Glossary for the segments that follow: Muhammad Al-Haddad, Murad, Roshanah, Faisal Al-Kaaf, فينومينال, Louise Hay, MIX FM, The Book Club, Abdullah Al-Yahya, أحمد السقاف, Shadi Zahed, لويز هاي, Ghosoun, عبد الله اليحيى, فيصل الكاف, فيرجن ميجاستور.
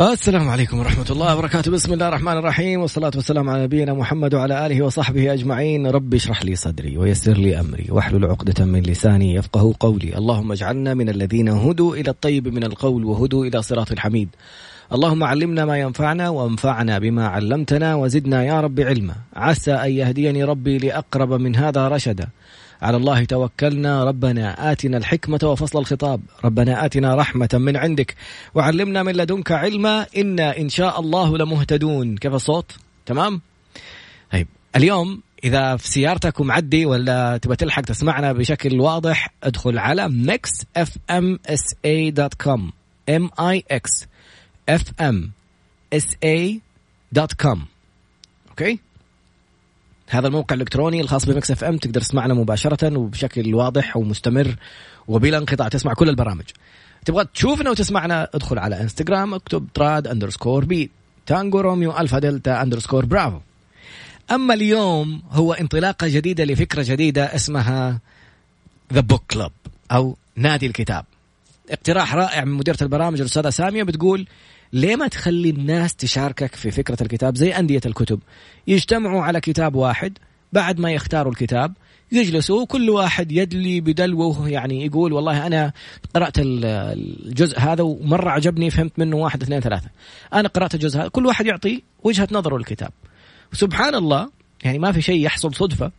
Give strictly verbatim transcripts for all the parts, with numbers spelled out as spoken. السلام عليكم ورحمة الله وبركاته. بسم الله الرحمن الرحيم والصلاة والسلام على نبينا محمد وعلى آله وصحبه أجمعين. رب اشرح لي صدري ويسر لي أمري واحلل عقدة من لساني يفقه قولي. اللهم اجعلنا من الذين هدوا إلى الطيب من القول وهدوا إلى صراط الحميد. اللهم علمنا ما ينفعنا وانفعنا بما علمتنا وزدنا يا رب علما. عسى أن يهديني ربي لأقرب من هذا رشدا. على الله توكلنا. ربنا آتنا الحكمة وفصل الخطاب. ربنا آتنا رحمة من عندك وعلمنا من لدنك علما إنا إن شاء الله لمهتدون. كيف الصوت؟ تمام؟ طيب اليوم إذا في سيارتك ومعدي ولا تبى تلحق تسمعنا بشكل واضح ادخل على mix f m s a dot com m i x f m s a dot com. أوكي؟ هذا الموقع الإلكتروني الخاص بمكس اف ام تقدر تسمعنا مباشرة وبشكل واضح ومستمر وبلا انقطاع، تسمع كل البرامج. تبغى تشوفنا وتسمعنا ادخل على انستغرام اكتب تراد اندرسكور بي تانجو روميو الفا دلتا اندرسكور برافو. أما اليوم هو انطلاقة جديدة لفكرة جديدة اسمها The Book Club أو نادي الكتاب. اقتراح رائع من مديرة البرامج الأستاذة سامية، بتقول ليه ما تخلي الناس تشاركك في فكرة الكتاب زي أندية الكتب، يجتمعوا على كتاب واحد، بعد ما يختاروا الكتاب يجلسوا كل واحد يدلي بدلوه، يعني يقول والله أنا قرأت الجزء هذا ومرة عجبني فهمت منه واحد اثنين ثلاثة، أنا قرأت الجزء هذا، كل واحد يعطي وجهة نظره الكتاب. سبحان الله، يعني ما في شيء يحصل صدفة.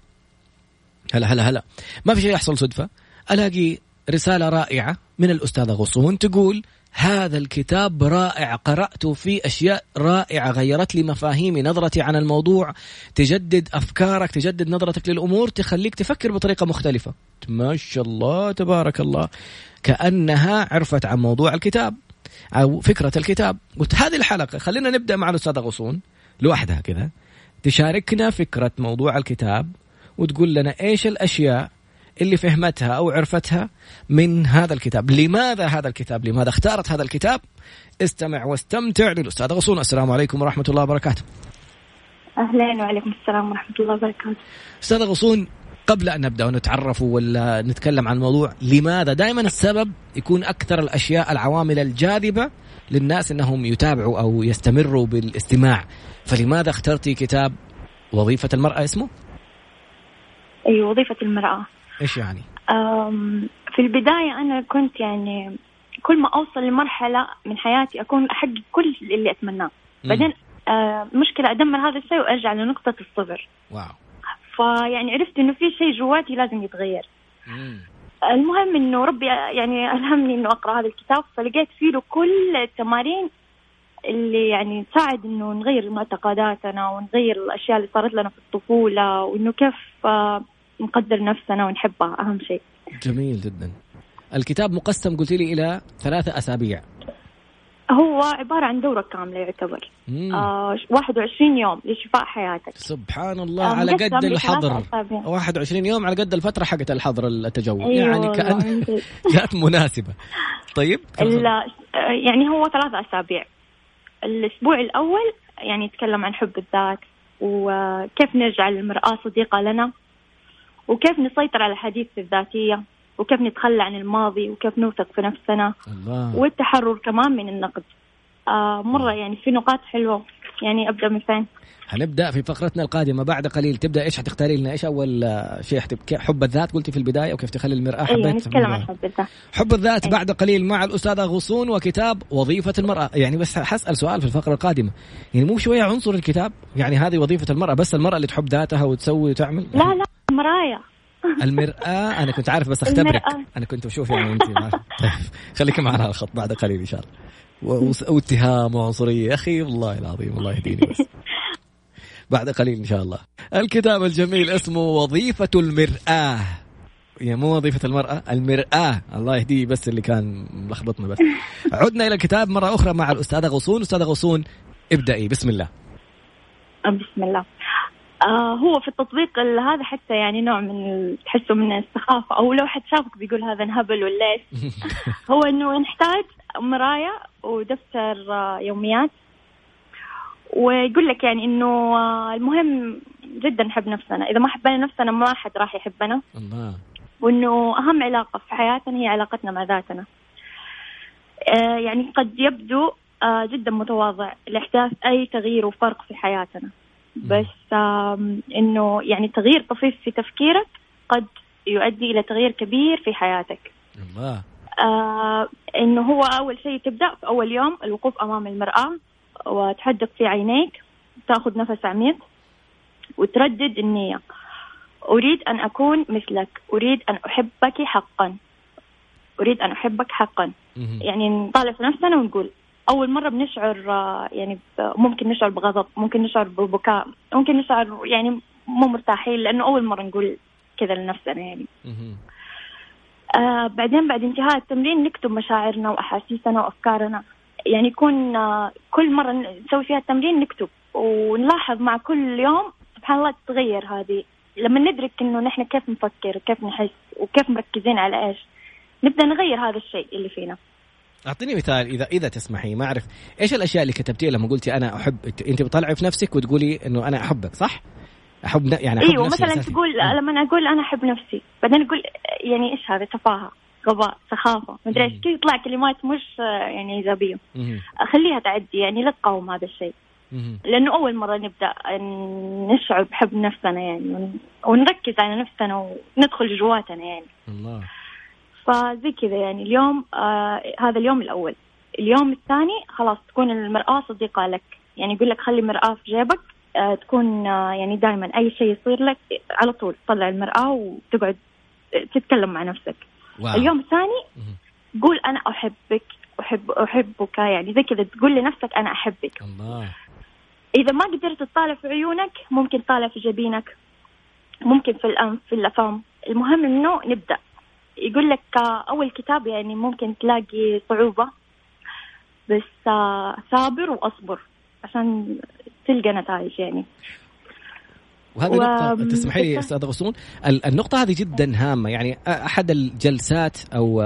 هلا هلا هلا ما في شيء يحصل صدفة. ألاقي رسالة رائعة من الأستاذة غصون تقول هذا الكتاب رائع، قرأته فيه أشياء رائعة غيرت لي مفاهيمي، نظرتي عن الموضوع، تجدد أفكارك، تجدد نظرتك للأمور، تخليك تفكر بطريقة مختلفة. ما شاء الله تبارك الله، كأنها عرفت عن موضوع الكتاب أو فكرة الكتاب. وهذه الحلقة خلينا نبدأ مع الأستاذة غصون لوحدها كذا تشاركنا فكرة موضوع الكتاب وتقول لنا إيش الأشياء اللي فهمتها أو عرفتها من هذا الكتاب، لماذا هذا الكتاب، لماذا اختارت هذا الكتاب. استمع واستمتع للأستاذ غصون. السلام عليكم ورحمة الله وبركاته. أهلين وعليكم السلام ورحمة الله وبركاته. أستاذ غصون، قبل أن نبدأ ونتعرف ولا نتكلم عن الموضوع، لماذا دائما السبب يكون أكثر الأشياء العوامل الجاذبة للناس أنهم يتابعوا أو يستمروا بالاستماع، فلماذا اخترتي كتاب وظيفة المرأة اسمه؟ أي وظيفة المرأة إيش يعني؟ في البداية أنا كنت يعني كل ما أوصل لمرحلة من حياتي أكون أحقق كل اللي أتمناه، بعدين مشكلة أدمر هذا الشيء وأرجع لنقطة الصفر. واو. فيعني عرفت إنه في شيء جواتي لازم يتغير. مم. المهم إنه ربي يعني ألهمني إنه أقرأ هذا الكتاب، فلقيت فيه كل التمارين اللي يعني تساعد إنه نغير معتقداتنا ونغير الأشياء اللي صارت لنا في الطفولة، وإنه كيف نقدر نفسنا ونحبها أهم شيء. جميل جدا. الكتاب مقسم قلت لي إلى ثلاثة أسابيع. هو عبارة عن دورة كاملة يعتبر آه واحد وعشرين يوم لشفاء حياتك. سبحان الله، على قد الحظر واحد وعشرين يوم، على قد الفترة حقت الحظر التجول. أيوة يعني كأن جاءت مناسبة. طيب يعني هو ثلاثة أسابيع. الأسبوع الأول يعني يتكلم عن حب الذات وكيف نرجع للمرأة صديقة لنا، وكيف نسيطر على الحديث الذاتية، وكيف نتخلى عن الماضي، وكيف نوثق في نفسنا. الله. والتحرر كمان من النقد. آه مرة يعني في نقاط حلوة. يعني أبدأ من فين؟ هنبدأ في فقرتنا القادمة بعد قليل. تبدأ إيش هتختاري لنا؟ إيش أول شيء هتبكي؟ حب الذات قلتي في البداية، وكيف تخلي المرأة حبت. أيه نتكلم عن حب الذات. حب الذات أيه. بعد قليل مع الأستاذة غصون وكتاب وظيفة المرأة. يعني بس هسأل سؤال في الفقرة القادمة، يعني مو شوية عنصر الكتاب؟ يعني هذه وظيفة المرأة بس المرأة اللي تحب ذاتها وتسوي وتعمل؟ لا لا مرايا المرأة. أنا كنت عارف بس أختبرك، أنا كنت أشوف يعني أنت. طيب خليك معنا على الخط بعد قليل إن شاء الله. واتهام وعنصرية يا أخي والله العظيم، الله يهديني بس. بعد قليل إن شاء الله. الكتاب الجميل اسمه وظيفة المرأة، يا مو وظيفة المرأة، المرأة. الله يهديه بس اللي كان ملخبطنا بس. عدنا إلى الكتاب مرة أخرى مع الأستاذة غصون. أستاذة غصون ابدأي بسم الله. بسم الله. آه هو في التطبيق هذا حتى يعني نوع من تحسه من الاستخافة، أو لو حد شافك بيقول هذا نهبل ولا إيش. هو إنه نحتاج مراية ودفتر يوميات، ويقول لك يعني إنه المهم جدا نحب نفسنا، إذا ما حبنا نفسنا ما أحد راح يحبنا. الله. وإنه أهم علاقة في حياتنا هي علاقتنا مع ذاتنا. آه يعني قد يبدو جدا متواضع لإحداث أي تغيير وفرق في حياتنا. بس إنه يعني تغيير طفيف في تفكيرك قد يؤدي إلى تغيير كبير في حياتك. الله. آه إنه هو أول شيء تبدأ في أول يوم الوقوف أمام المرآة وتحدق في عينيك، تأخذ نفس عميق وتردد النية، أريد أن أكون مثلك، أريد أن أحبك حقا، أريد أن أحبك حقا. يعني نطالع في نفسنا ونقول أول مرة بنشعر يعني ممكن نشعر بغضب، ممكن نشعر ببكاء، ممكن نشعر يعني مو مرتاحين لأنه أول مرة نقول كذا لنفسنا يعني. آه بعدين بعد انتهاء التمرين نكتب مشاعرنا وأحاسيسنا وأفكارنا، يعني يكون آه كل مرة نسوي فيها التمرين نكتب، ونلاحظ مع كل يوم سبحان الله تتغير هذه. لما ندرك إنه نحن كيف نفكر وكيف نحس وكيف مركزين على إيش، نبدأ نغير هذا الشيء اللي فينا. أعطيني مثال إذا إذا تسمحي، ما أعرف إيش الأشياء اللي كتبتيها لما قلتي أنا أحب. أنت بتطلعي في نفسك وتقولي إنه أنا أحبك، صح؟ أحب يعني أحب. أيوة، مثلا تقول لما أقول أنا أحب نفسي، بعدين أقول يعني إيش هذا، تفاهة، غباء، سخافة، مدري إيش، كيف يطلع كلمات مش يعني إيجابية. أخليها تعدي، يعني لا تقاوم هذا الشيء، لأنه أول مرة نبدأ نشعر بحب نفسنا يعني، ونركز على نفسنا وندخل جواتنا يعني. الله. فزي كذا يعني اليوم آه هذا اليوم الأول. اليوم الثاني خلاص تكون المرآة صديقة لك، يعني يقول لك خلي المرآة في جيبك، آه تكون آه يعني دائما أي شيء يصير لك على طول تطلع المرآة وتقعد تتكلم مع نفسك. واو. اليوم الثاني قول أنا أحبك، أحب أحبك، يعني زي كذا تقول لنفسك أنا أحبك. الله. إذا ما قدرت تطالع في عيونك ممكن تطالع في جبينك، ممكن في الأنف، في الأفام. المهم إنه نبدأ. يقول لك أول كتاب يعني ممكن تلاقي صعوبة، بس ثابر وأصبر عشان تلقى نتائج يعني. وهذه و... نقطة، تسمحي لي أستاذ غصون، النقطة هذه جدا هامة. يعني أحد الجلسات أو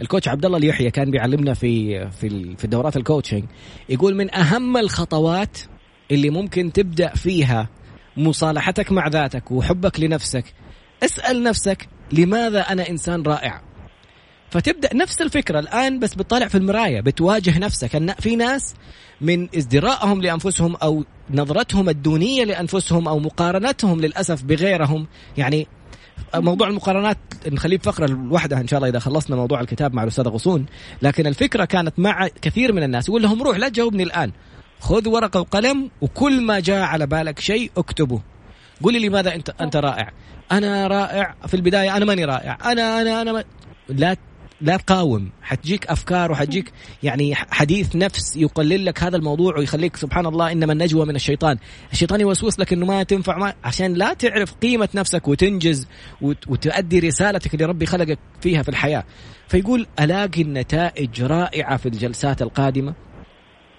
الكوتش عبد الله اليحيى كان بيعلمنا في في في دورات الكوتشنج، يقول من أهم الخطوات اللي ممكن تبدأ فيها مصالحتك مع ذاتك وحبك لنفسك، اسأل نفسك لماذا أنا إنسان رائع؟ فتبدأ نفس الفكرة الآن بس بتطالع في المراية، بتواجه نفسك. أن في ناس من ازدراءهم لأنفسهم أو نظرتهم الدونية لأنفسهم أو مقارنتهم للأسف بغيرهم، يعني موضوع المقارنات نخليه فقرة لوحدها إن شاء الله إذا خلصنا موضوع الكتاب مع الأستاذ غصون. لكن الفكرة كانت مع كثير من الناس يقول لهم روح لا تجاوبني الآن، خذ ورقة وقلم وكل ما جاء على بالك شيء اكتبه، قولي لماذا أنت أنت رائع، أنا رائع في البداية، أنا ماني رائع، أنا أنا أنا ما... لا لا تقاوم، حتجيك أفكار وحتجيك يعني حديث نفس يقلل لك هذا الموضوع ويخليك سبحان الله إنما النجوى من الشيطان، الشيطان يوسوس لك إنه ما تنفع ما... عشان لا تعرف قيمة نفسك وتنجز وت... وتؤدي رسالتك اللي ربي خلقك فيها في الحياة. فيقول ألاقي النتائج رائعة في الجلسات القادمة.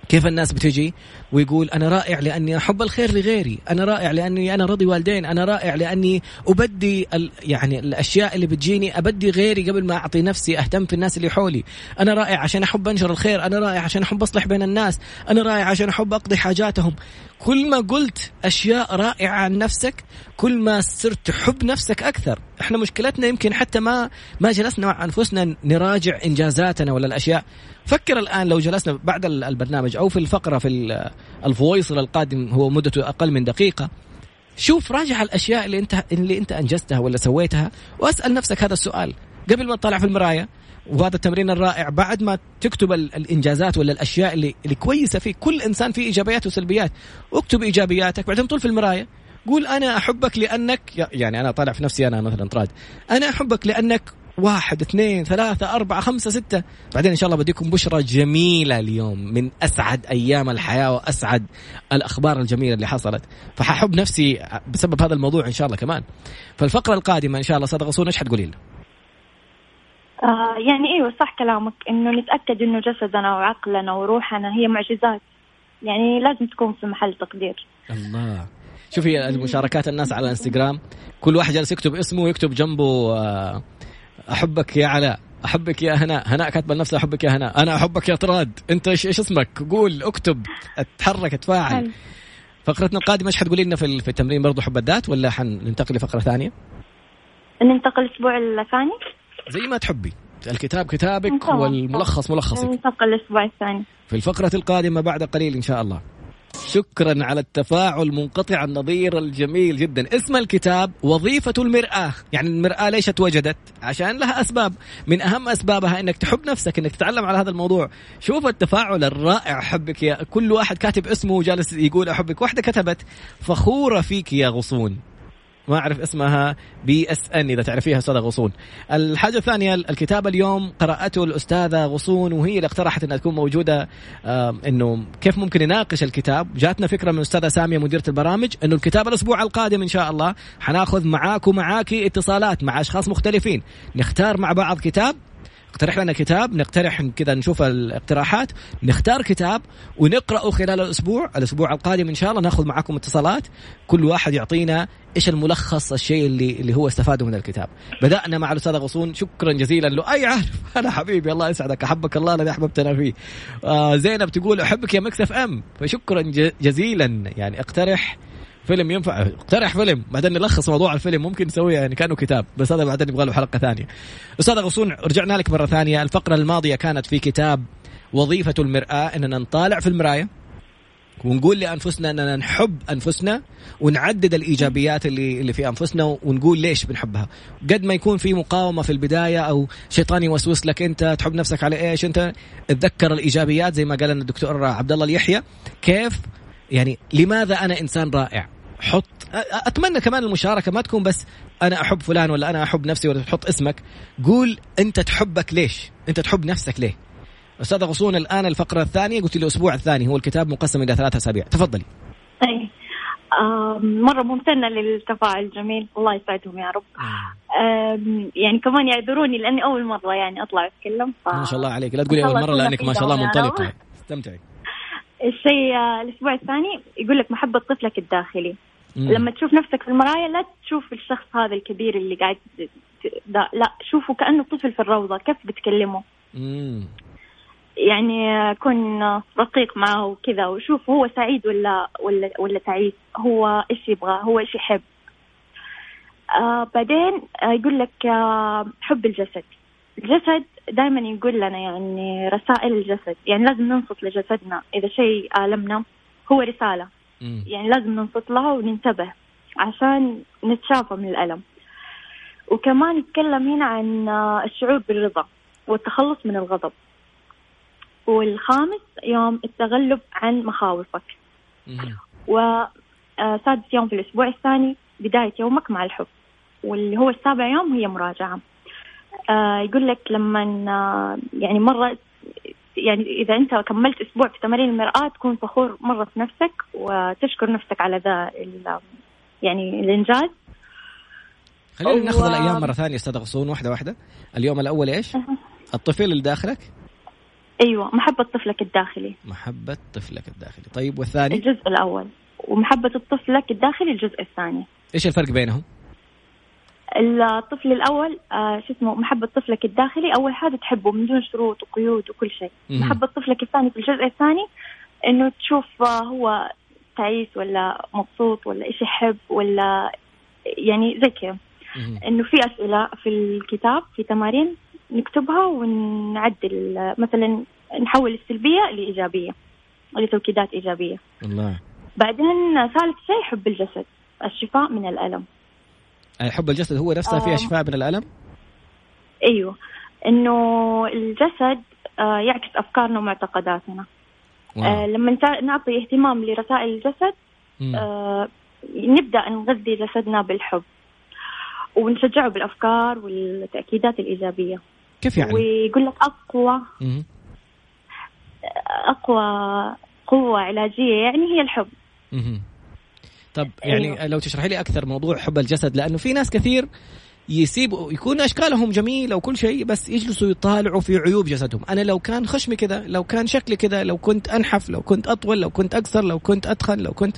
كيف الناس بتجي ويقول أنا رائع لأني أحب الخير لغيري، أنا رائع لأني أنا راضي والدين، أنا رائع لأني أبدي ال... يعني الأشياء اللي بتجيني أبدي غيري قبل ما أعطي نفسي، أهتم في الناس اللي حولي، أنا رائع عشان أحب أنشر الخير، أنا رائع عشان أحب أصلح بين الناس، أنا رائع عشان أحب أقضي حاجاتهم. كل ما قلت أشياء رائعة عن نفسك كل ما صرت تحب نفسك أكثر. إحنا مشكلتنا يمكن حتى ما ما جلسنا مع أنفسنا نراجع إنجازاتنا ولا الأشياء. فكر الآن لو جلسنا بعد البرنامج أو في الفقرة في الفويصل القادم هو مدته أقل من دقيقة، شوف راجع الأشياء اللي أنت اللي أنت أنجزتها ولا سويتها، وأسأل نفسك هذا السؤال قبل ما تطلع في المراية. وهذا التمرين الرائع بعد ما تكتب الإنجازات ولا الأشياء اللي, اللي كويسة فيه، كل إنسان فيه إيجابيات وسلبيات، اكتب إيجابياتك بعدين طول في المراية قول أنا أحبك لأنك، يعني أنا طالع في نفسي أنا مثلا طراد، أنا أحبك لأنك واحد اثنين ثلاثة أربعة خمسة ستة. بعدين إن شاء الله بديكم بشرة جميلة اليوم من أسعد أيام الحياة وأسعد الأخبار الجميلة اللي حصلت، فححب نفسي بسبب هذا الموضوع إن شاء الله كمان. فالفقرة القادمة إن شاء الله صدق غصون إيش حتقولي لنا؟ آه يعني إيوه صح كلامك، إنه نتأكد إنه جسدنا وعقلنا وروحنا هي معجزات، يعني لازم تكون في محل تقدير. الله. شوفي المشاركات الناس على الانستغرام كل واحد جالس يكتب اسمه ويكتب جنبه آه أحبك يا علاء، أحبك يا هناء، هناء كاتبة لنفسها أحبك يا هناء، أنا أحبك يا طراد، أنت إيش إيش اسمك؟ قول، أكتب، اتحرك، اتفاعل. فقرتنا القادمة إيش حتقولي لنا في في التمرين برضو حب الذات ولا حننتقل لفقرة ثانية؟ ننتقل الأسبوع الثاني زي ما تحبي. الكتاب كتابك والملخص ملخصك. نلتقي الأسبوع الثاني في الفقرة القادمة بعد قليل إن شاء الله. شكرا على التفاعل منقطع النظير الجميل جدا. اسم الكتاب وظيفة المرأة، يعني المرأة ليش اتوجدت؟ عشان لها أسباب، من أهم أسبابها أنك تحب نفسك، أنك تتعلم على هذا الموضوع. شوف التفاعل الرائع، حبك يا كل واحد كاتب اسمه وجالس يقول أحبك. واحدة كتبت فخورة فيك يا غصون، ما أعرف اسمها، بي اس ان إذا تعرفيها أستاذة غصون. الحاجة الثانية، الكتاب اليوم قرأته الأستاذة غصون وهي اللي اقترحت أنها تكون موجودة، أنه كيف ممكن نناقش الكتاب. جاتنا فكرة من أستاذة سامية مديرة البرامج أنه الكتاب الأسبوع القادم إن شاء الله حناخذ معاك ومعاكي اتصالات مع أشخاص مختلفين، نختار مع بعض كتاب، اقترح لنا كتاب، نقترح كذا، نشوف الاقتراحات، نختار كتاب ونقرأه خلال الأسبوع. الأسبوع القادم إن شاء الله ناخذ معاكم اتصالات، كل واحد يعطينا إيش الملخص، الشيء اللي اللي هو استفاده من الكتاب. بدأنا مع الأستاذ غصون، شكرا جزيلا له. أي عارف أنا حبيبي، الله يسعدك، أحبك الله الذي أحببتنا فيه. آه زينب تقول أحبك يا مكسف أم، فشكرا جزيلا. يعني اقترح فيلم، ينفع اقترح فيلم بعدين نلخص موضوع الفيلم، ممكن نسويه يعني كأنه كتاب، بس هذا بعدين يبغى له حلقة ثانية. أستاذ غصون رجعنا لك مرة ثانية. الفقرة الماضية كانت في كتاب وظيفة المرأة، أننا نطالع في المراية ونقول لأنفسنا أننا نحب أنفسنا ونعدد الإيجابيات اللي اللي في أنفسنا ونقول ليش بنحبها. قد ما يكون في مقاومة في البداية أو شيطاني وسوس لك أنت تحب نفسك على إيش، أنت اتذكر الإيجابيات زي ما قال لنا الدكتور عبدالله اليحيى، كيف يعني لماذا أنا إنسان رائع. حط، أتمنى كمان المشاركة ما تكون بس أنا أحب فلان ولا أنا أحب نفسي، ولا تحط اسمك، قول أنت تحبك ليش، أنت تحب نفسك ليه. أستاذ غصون الآن الفقرة الثانية، قلت لي الأسبوع الثاني هو الكتاب مقسم إلى ثلاثة أسابيع، تفضلي. أي آه مرة ممتنة للتفاعل الجميل، الله يسعدهم يا رب. آه يعني كمان يعذروني لأني أول مرة يعني أطلع أتكلم ف... ما شاء الله عليك، لا تقولي أول مرة لأنك ما شاء الله منطلقة، استمتعي. الشيء الأسبوع الثاني يقول لك محبة طفلك الداخلي. مم. لما تشوف نفسك في المراية لا تشوف الشخص هذا الكبير اللي قاعد دا، لا شوفه كأنه طفل في الروضة، كيف بتكلمه، مم. يعني كن رقيق معه وكذا، وشوف هو سعيد ولا ولا ولا تعيس، هو إيش يبغى، هو إيش يحب. آه بعدين آه يقول لك آه حب الجسد. الجسد دائما يقول لنا يعني رسائل الجسد، يعني لازم ننصت لجسدنا، إذا شيء آلمنا هو رسالة، مم. يعني لازم ننصت لها وننتبه عشان نتشافى من الألم. وكمان يتكلم هنا عن الشعور بالرضا والتخلص من الغضب. والخامس يوم التغلب عن مخاوفك. مم. وسادس يوم في الأسبوع الثاني بداية يومك مع الحب. واللي هو السابع يوم هي مراجعة. آه يقول لك لما يعني مرة يعني إذا أنت كملت أسبوع في تمارين المرآة تكون فخور مرة في نفسك وتشكر نفسك على ذا يعني الإنجاز. خلينا ناخذ الأيام مرة ثانية أستاذ غصون واحدة واحدة. اليوم الأول إيش؟ أه. الطفل اللي داخلك. أيوة، محبة طفلك الداخلي. محبة طفلك الداخلي. طيب والثاني؟ الجزء الأول، ومحبة طفلك الداخلي الجزء الثاني. إيش الفرق بينهم؟ الطفل الأول آه شو اسمه محبة طفلك الداخلي، أول حاجة تحبه من دون شروط وقيود وكل شيء. محبة طفلك الثاني في الجزء الثاني إنه تشوف آه هو تعيس ولا مبسوط ولا إيش يحب ولا يعني زي كذا. إنه في أسئلة في الكتاب، في تمارين نكتبها ونعدل، مثلا نحول السلبية لإيجابية ولتوكيدات إيجابية. الله. بعدين ثالث شيء حب الجسد، الشفاء من الألم. حب الجسد هو نفسه فيها شفاء من الألم؟ أيوه، إنه الجسد يعكس أفكارنا ومعتقداتنا. واو. لما نعطي اهتمام لرسائل الجسد نبدأ نغذي جسدنا بالحب ونشجعه بالأفكار والتأكيدات الإيجابية. كيف يعني؟ ويقول لك أقوى مم. أقوى قوة علاجية يعني هي الحب. مم. طب يعني لو تشرحي لي أكثر موضوع حب الجسد، لأنه في ناس كثير يسيبوا يكون أشكالهم جميلة وكل شيء بس يجلسوا يطالعوا في عيوب جسدهم. أنا لو كان خشمي كذا، لو كان شكلي كذا، لو كنت أنحف، لو كنت أطول، لو كنت أقصر، لو كنت أدخن، لو كنت،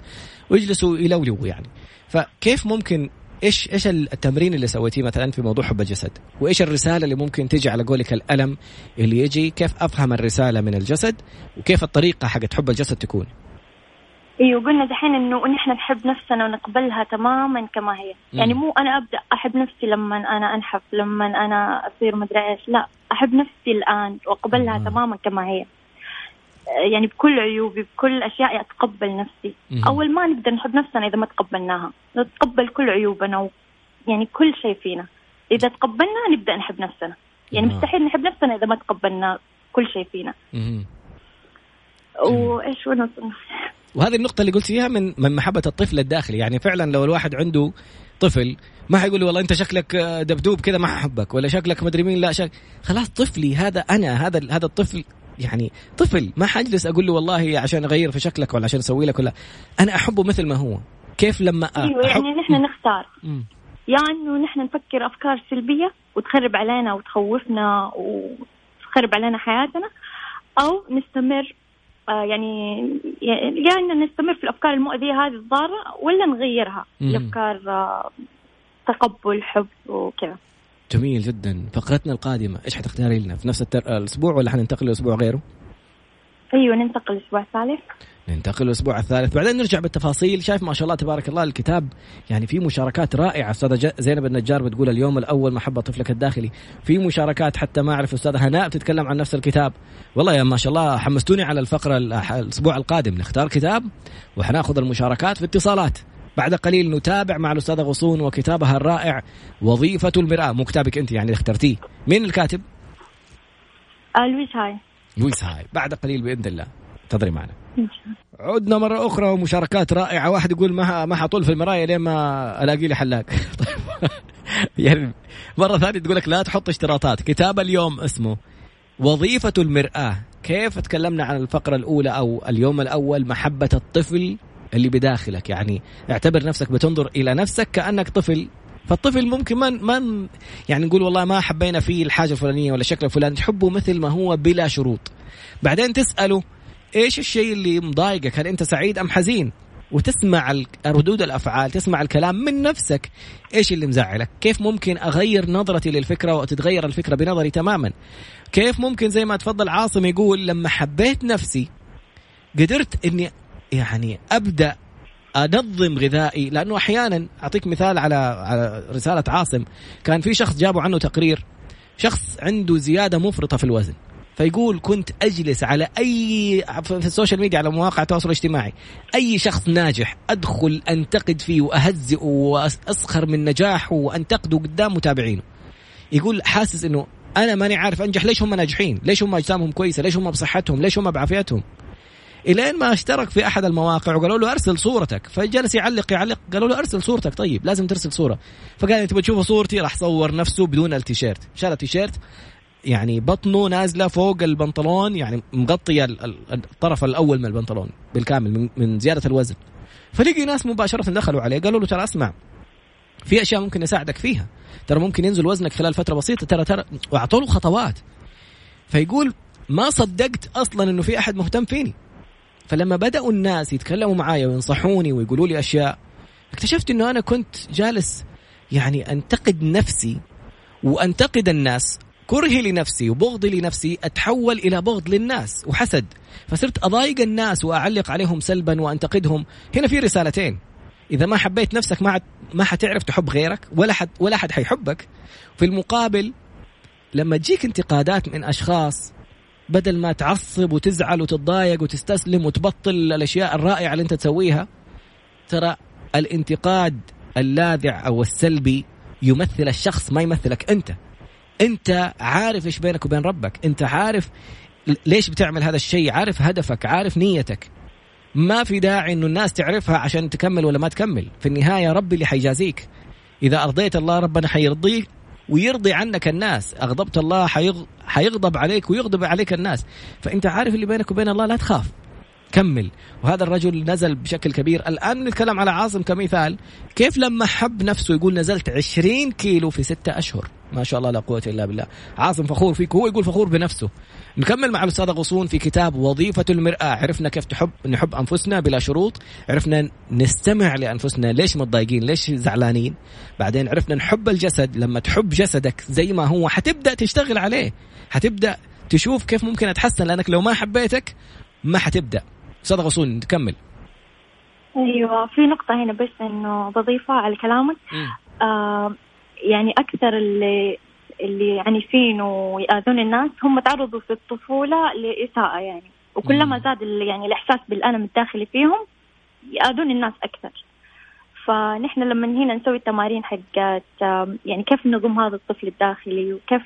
ويجلسوا يلولوا يعني. فكيف ممكن إيش إيش التمرين اللي سويتيه مثلا في موضوع حب الجسد، وإيش الرسالة اللي ممكن تجي على قولك الألم اللي يجي، كيف أفهم الرسالة من الجسد وكيف الطريقة حقت حب الجسد تكون؟ ايوه قلنا دحين انه ان احنا نحب نفسنا ونقبلها تماما كما هي. يعني مو انا ابدا احب نفسي لما انا انحف، لما انا اصير مدري ايش، لا احب نفسي الان واقبلها مم. تماما كما هي، يعني بكل عيوبي بكل اشيائي اتقبل نفسي. مم. اول ما نقدر نحب نفسنا اذا ما تقبلناها، نتقبل كل عيوبنا يعني كل شيء فينا، اذا تقبلنا نبدا نحب نفسنا. يعني مم. مستحيل نحب نفسنا اذا ما تقبلنا كل شيء فينا. مم. وايش وانا وهذه النقطة اللي قلت فيها من من محبة الطفل الداخلي، يعني فعلا لو الواحد عنده طفل ما حيقول له والله أنت شكلك دبدوب كذا ما أحبك، ولا شكلك مدري مين، لا شك خلاص طفلي هذا، أنا هذا هذا الطفل يعني طفل، ما حجلس أقول له والله عشان أغير في شكلك ولا عشان أسوي لك، ولا أنا أحبه مثل ما هو. كيف لما أيوة أحب... يعني نحن نختار، يعني نحن نفكر أفكار سلبية وتخرب علينا وتخوفنا وتخرب علينا حياتنا، أو نستمر يعني يعني نستمر في الأفكار المؤذية هذه الضارة، ولا نغيرها لأفكار تقبل حب وكذا. جميل جدا. فقرتنا القادمة إيش حتختاري لنا؟ في نفس التر... الأسبوع ولا حننتقل لأسبوع غيره؟ أيوة ننتقل الأسبوع الثالث. ننتقل الأسبوع الثالث بعدين نرجع بالتفاصيل. شايف ما شاء الله تبارك الله الكتاب يعني فيه مشاركات رائعة. أستاذة زينب النجار بتقول اليوم الأول محبة طفلك الداخلي، في مشاركات حتى ما أعرف أستاذة هناء بتتكلم عن نفس الكتاب. والله يا ما شاء الله حمستوني على الفقرة. الأسبوع القادم نختار كتاب وحناخذ المشاركات في اتصالات. بعد قليل نتابع مع الأستاذة غصون وكتابها الرائع وظيفة المرأة. مو كتابك أنت يعني اخترتيه، مين الكاتب؟ لويز هاي. لويز هاي بعد قليل بإذن الله تضري معنا. عدنا مرة أخرى ومشاركات رائعة. واحد يقول ما ما حطول في المراية لين ما ألاقي لي حلاق. يعني مرة ثانية تقول لك لا تحط اشتراطات. كتاب اليوم اسمه وظيفة المرأة. كيف تكلمنا عن الفقرة الأولى أو اليوم الأول محبة الطفل اللي بداخلك، يعني اعتبر نفسك بتنظر إلى نفسك كأنك طفل. فالطفل ممكن ما ما يعني نقول والله ما حبينا فيه الحاجة الفلانية ولا شكل الفلاني، تحبه مثل ما هو بلا شروط. بعدين تسأله إيش الشيء اللي مضايقك، هل أنت سعيد أم حزين، وتسمع ردود الأفعال، تسمع الكلام من نفسك. إيش اللي مزعلك، كيف ممكن أغير نظرتي للفكرة وتتغير الفكرة بنظري تماما. كيف ممكن زي ما تفضل عاصم يقول لما حبيت نفسي قدرت أني يعني أبدأ أنظم غذائي، لأنه أحيانا أعطيك مثال على على رسالة عاصم. كان في شخص جابوا عنه تقرير، شخص عنده زيادة مفرطة في الوزن، فيقول كنت أجلس على أي في السوشيال ميديا على مواقع التواصل الاجتماعي أي شخص ناجح أدخل أنتقد فيه وأهزئه وأسخر من نجاحه وأنتقده قدام متابعينه. يقول حاسس أنه أنا ماني عارف أنجح، ليش هم ناجحين، ليش هم أجسامهم كويسة، ليش هم بصحتهم، ليش هم بعافيتهم. إلين ما اشترك في أحد المواقع وقالوا له أرسل صورتك، فجلس يعلق يعلق قالوا له أرسل صورتك، طيب لازم ترسل صورة، فقال أنت بتشوفوا صورتي. راح صور نفسه بدون التيشيرت، شال التيشيرت يعني بطنه نازلة فوق البنطلون، يعني مغطية الطرف الأول من البنطلون بالكامل من زيادة الوزن. فلقي ناس مباشرة دخلوا عليه قالوا له ترى أسمع في أشياء ممكن نساعدك فيها، ترى ممكن ينزل وزنك خلال فترة بسيطة، ترى ترى وأعطوا له خطوات. فيقول ما صدقت أصلا أنه في أحد مهتم فيني، فلما بدأوا الناس يتكلموا معايا وينصحوني ويقولوا لي أشياء اكتشفت أنه أنا كنت جالس يعني أنتقد نفسي وأنتقد الناس، كرهي لنفسي وبغضي لنفسي أتحول إلى بغض للناس وحسد، فصرت أضايق الناس وأعلق عليهم سلبا وأنتقدهم. هنا في رسالتين، إذا ما حبيت نفسك ما ما حتعرف تحب غيرك ولا حد ولا حد حيحبك. في المقابل لما تجيك انتقادات من أشخاص بدل ما تعصب وتزعل وتتضايق وتستسلم وتبطل الأشياء الرائعة اللي أنت تسويها، ترى الانتقاد اللاذع أو السلبي يمثل الشخص ما يمثلك أنت. أنت عارف إيش بينك وبين ربك، أنت عارف ليش بتعمل هذا الشيء، عارف هدفك، عارف نيتك. ما في داعي إنه الناس تعرفها عشان تكمل ولا ما تكمل. في النهاية ربي اللي حيجازيك، إذا أرضيت الله ربنا حيرضيك ويرضي عنك الناس، أغضبت الله حيغ... حيغضب عليك ويغضب عليك الناس. فأنت عارف اللي بينك وبين الله، لا تخاف كمل. وهذا الرجل نزل بشكل كبير. الآن نتكلم على عاصم كمثال، كيف لما حب نفسه يقول نزلت عشرين كيلو في ستة أشهر، ما شاء الله لا قوة إلا بالله. عاصم فخور فيك، هو يقول فخور بنفسه. نكمل مع الأستاذة غصون في كتاب وظيفة المرأة. عرفنا كيف تحب نحب أنفسنا بلا شروط، عرفنا نستمع لأنفسنا ليش متضايقين ليش زعلانين، بعدين عرفنا نحب الجسد. لما تحب جسدك زي ما هو حتبدأ تشتغل عليه، حتبدأ تشوف كيف ممكن أتحسن، لأنك لو ما حبيتك ما حتبدأ. أستاذة غصون نكمل. أيوة، في نقطة هنا بس إنه بضيفها على كلامك. آه يعني أكثر اللي اللي عنيفين ويأذون الناس هم تعرضوا في الطفولة لإساءة يعني، وكلما زاد يعني الإحساس بالألم الداخلي فيهم يأذون الناس أكثر. فنحن لما هنا نسوي التمارين حقات يعني كيف نضم هذا الطفل الداخلي وكيف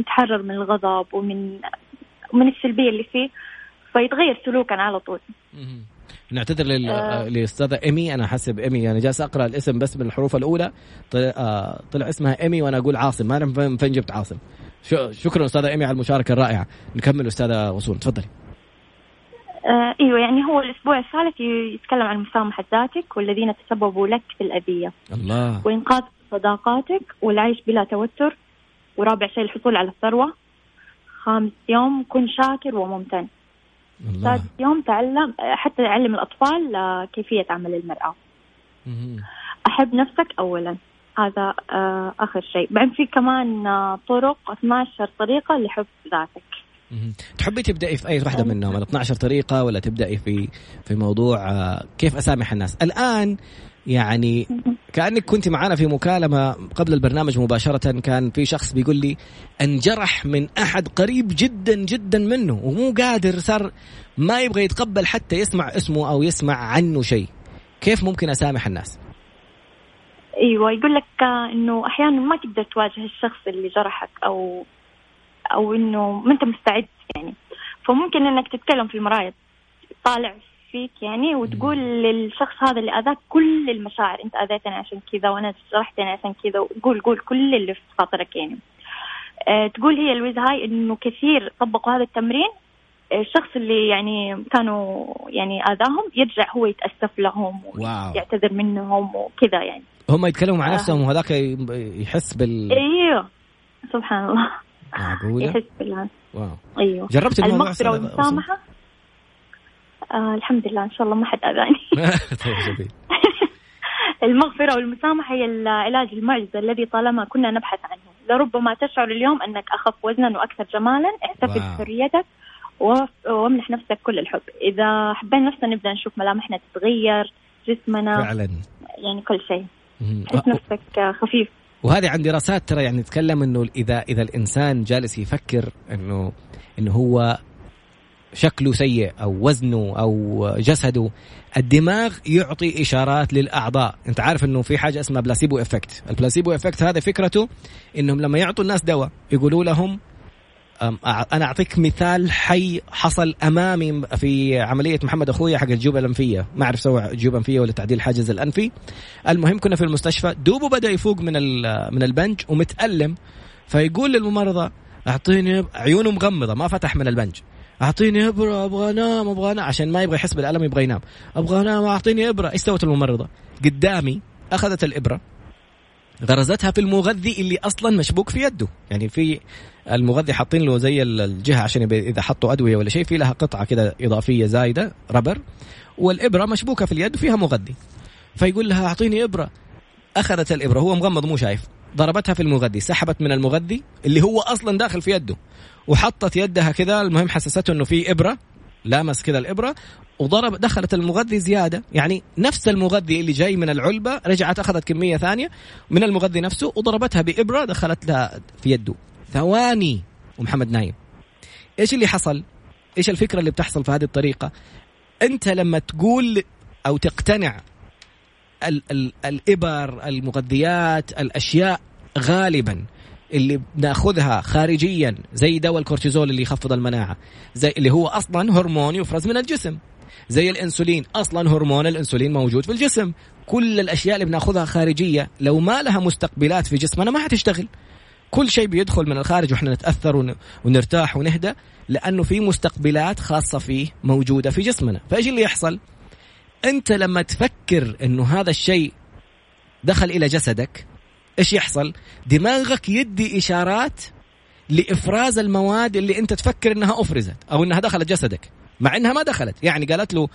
نتحرر من الغضب ومن من السلبية اللي فيه، فيتغير سلوكا على طول. نعتذر للأستاذة لل... إيمي، أنا حسب إيمي يعني جالس أقرأ الاسم بس من الحروف الأولى، طلع, آه... طلع اسمها إيمي وأنا أقول عاصم، ما أنا فين جبت عاصم. ش... شكرا أستاذة إيمي على المشاركة الرائعة. نكمل أستاذة غصون، تفضلي. آه أيوة، يعني هو الأسبوع الثالث يتكلم عن مسامحة ذاتك والذين تسببوا لك في الأذية، الله، وإنقاذ صداقاتك والعيش بلا توتر، ورابع شيء الحصول على الثروة، خامس يوم كن شاكر وممتن، سادس يوم تعلم حتى تعلم الأطفال كيفية عمل المرأة، أحب نفسك أولا، هذا آخر شيء. بعد في كمان طرق اثنا عشر طريقة لحب ذاتك. تحبي تبدأي في أي واحدة منهم، من اثنا عشر طريقة، ولا تبدأي في في موضوع كيف أسامح الناس الآن؟ يعني كأنك كنت معنا في مكالمة قبل البرنامج مباشرة، كان في شخص بيقول لي انجرح من أحد قريب جدا جدا منه ومو قادر، صار ما يبغى يتقبل حتى يسمع اسمه أو يسمع عنه شيء. كيف ممكن أسامح الناس؟ أيوة، يقول لك أنه أحيانا ما تقدر تواجه الشخص اللي جرحك أو أو أنه ما أنت مستعد يعني، فممكن أنك تتكلم في المراية، طالع فيك يعني، وتقول للشخص هذا اللي أذاك كل المشاعر، أنت أذيتني عشان كذا وأنا جرحتني عشان كذا، وقول قول كل اللي في خاطرك يعني. أه تقول هي لويز هاي إنه كثير طبقوا هذا التمرين، الشخص اللي يعني كانوا يعني أذاهم يرجع هو يتأسف لهم ويعتذر منهم وكذا يعني، هم يتكلموا مع نفسهم وهذاك يحس بال إيوه، سبحان الله، يحس بالله. واو، أيوه. جربت المغفرة والمسامحة؟ آه الحمد لله، إن شاء الله ما حد أذاني. المغفرة والمسامحة هي العلاج المعجزة الذي طالما كنا نبحث عنه. لربما تشعر اليوم أنك أخف وزنا وأكثر جمالا، احتفظ بحريتك وامنح نفسك كل الحب. إذا حبينا نفسنا نبدأ نشوف ملامحنا تتغير، جسمنا فعلا يعني كل شيء، تحس نفسك خفيف. وهذه عن دراسات ترى يعني تتكلم إنه إذا إذا الإنسان جالس يفكر إنه إنه هو شكله سيء أو وزنه أو جسده، الدماغ يعطي إشارات للأعضاء. أنت عارف أنه في حاجة اسمها بلاسيبو إفكت. البلاسيبو إفكت هذا فكرته أنهم لما يعطوا الناس دواء يقولوا لهم، أنا أعطيك مثال حي حصل أمامي في عملية محمد أخويا حق الجيوب الأنفية، ما أعرف سوى جيوب أنفية ولا تعديل حاجز الأنفي. المهم كنا في المستشفى، دوبه بدأ يفوق من من البنج ومتألم، فيقول للممرضة أعطيني، عيونه مغمضة ما فتح من البنج، أعطيني إبرة، أبغى نام أبغى نام عشان ما يبغى يحس بالألم، يبغى ينام، أبغى نام، أعطيني إبرة. إيش سوت الممرضة قدامي؟ أخذت الإبرة غرزتها في المغذي اللي أصلا مشبوك في يده، يعني في المغذي حاطين له زي الجهة عشان إذا حطوا أدوية ولا شيء في لها قطعة كده إضافية زايدة ربر، والإبرة مشبوكة في اليد وفيها مغذي. فيقول لها أعطيني إبرة، أخذت الإبرة هو مغمض مو شايف، ضربتها في المغذي، سحبت من المغذي اللي هو أصلا داخل في يده، وحطت يدها كذا، المهم حسسته إنه في إبرة، لامس كذا الإبرة وضرب، دخلت المغذي زيادة، يعني نفس المغذي اللي جاي من العلبة رجعت أخذت كمية ثانية من المغذي نفسه وضربتها بإبرة دخلت لها في يده. ثواني ومحمد نايم. إيش اللي حصل؟ إيش الفكرة اللي بتحصل في هذه الطريقة؟ أنت لما تقول أو تقتنع ال- ال- الإبر، المغذيات، الأشياء غالباً اللي بناخذها خارجيا زي دواء الكورتيزول اللي يخفض المناعة، زي اللي هو أصلا هرمون يفرز من الجسم، زي الأنسولين، أصلا هرمون الأنسولين موجود في الجسم. كل الأشياء اللي بناخذها خارجية لو ما لها مستقبلات في جسمنا ما هتشتغل. كل شيء بيدخل من الخارج وإحنا نتأثر ونرتاح ونهدى لأنه في مستقبلات خاصة فيه موجودة في جسمنا. فإيش اللي يحصل؟ أنت لما تفكر أنه هذا الشيء دخل إلى جسدك، إيش يحصل؟ دماغك يدي إشارات لإفراز المواد اللي أنت تفكر أنها أفرزت أو أنها دخلت جسدك مع أنها ما دخلت. يعني قالت له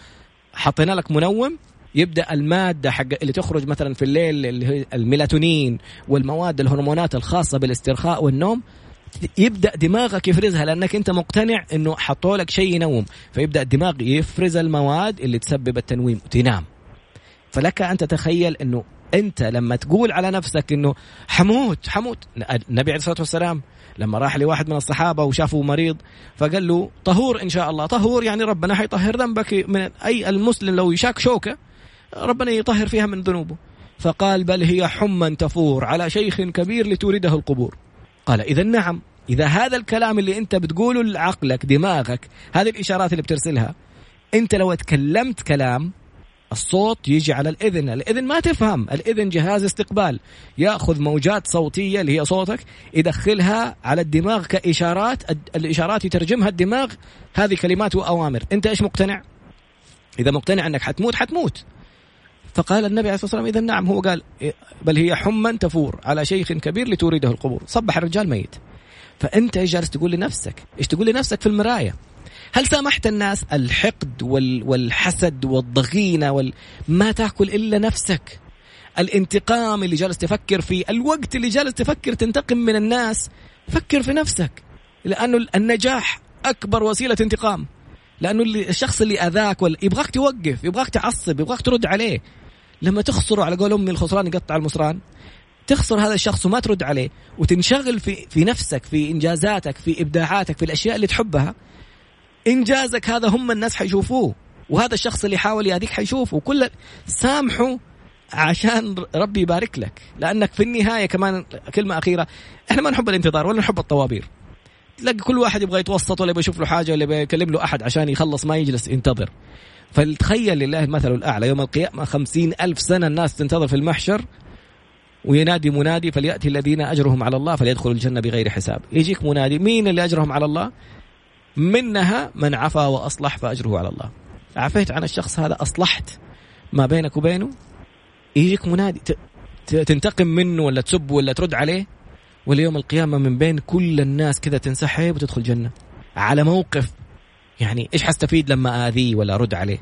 حطينا لك منوم، يبدأ المادة حق اللي تخرج مثلا في الليل اللي هي الميلاتونين والمواد الهرمونات الخاصة بالاسترخاء والنوم، يبدأ دماغك يفرزها لأنك أنت مقتنع أنه حطوا لك شيء ينوم، فيبدأ الدماغ يفرز المواد اللي تسبب التنويم وتنام. فلك أن تتخيل أنه أنت لما تقول على نفسك أنه حموت حموت. النبي عليه الصلاة والسلام لما راح لواحد من الصحابة وشافه مريض فقال له طهور إن شاء الله. طهور يعني ربنا حيطهر ذنبك من أي المسلم لو يشاك شوكة ربنا يطهر فيها من ذنوبه. فقال بل هي حمى تفور على شيخ كبير لتورده القبور. قال إذا نعم، إذا هذا الكلام اللي أنت بتقوله لعقلك دماغك، هذه الإشارات اللي بترسلها، أنت لو تكلمت كلام الصوت يجي على الإذن، الإذن ما تفهم، الإذن جهاز استقبال يأخذ موجات صوتية اللي هي صوتك يدخلها على الدماغ كإشارات، الإشارات يترجمها الدماغ، هذه كلمات وأوامر. أنت إيش مقتنع؟ إذا مقتنع أنك حتموت حتموت. فقال النبي عليه الصلاة والسلام إذا نعم، هو قال بل هي حمى تفور على شيخ كبير لتورده القبور، صبح الرجال ميت. فأنت جالس تقول لنفسك إيش؟ تقول لنفسك في المراية. هل سامحت الناس؟ الحقد والحسد والضغينة وال... ما تأكل إلا نفسك. الانتقام اللي جالس تفكر فيه، الوقت اللي جالس تفكر تنتقم من الناس، فكر في نفسك، لأنه النجاح أكبر وسيلة انتقام، لأنه الشخص اللي أذاك وال... يبغاك توقف، يبغاك تعصب، يبغاك ترد عليه. لما تخسره على قول أمي الخسران يقطع المصران، تخسر هذا الشخص وما ترد عليه وتنشغل في, في نفسك، في إنجازاتك، في إبداعاتك، في الأشياء اللي تحبها. إنجازك هذا هم الناس حيشوفوه، وهذا الشخص اللي حاول يأذيك حيشوفه. كل سامحه عشان ربي يبارك لك، لأنك في النهاية كمان كلمة أخيرة، إحنا ما نحب الانتظار ولا نحب الطوابير. تلاقي كل واحد يبغى يتوسط ولا يبغى يشوف له حاجة ولا يبغى يكلم له أحد عشان يخلص، ما يجلس ينتظر. فلتخيل لله المثل الأعلى يوم القيامة خمسين ألف سنة الناس تنتظر في المحشر، وينادي منادي فليأتي الذين أجرهم على الله فليدخلوا الجنة بغير حساب. يجيك منادي، مين اللي أجرهم على الله؟ منها من عفى وأصلح فأجره على الله. عفيت عن الشخص هذا، أصلحت ما بينك وبينه، يجيك منادي تنتقم منه ولا تسب ولا ترد عليه. واليوم القيامة من بين كل الناس كذا تنسحب وتدخل جنة على موقف، يعني إيش حستفيد لما آذيه ولا أرد عليه؟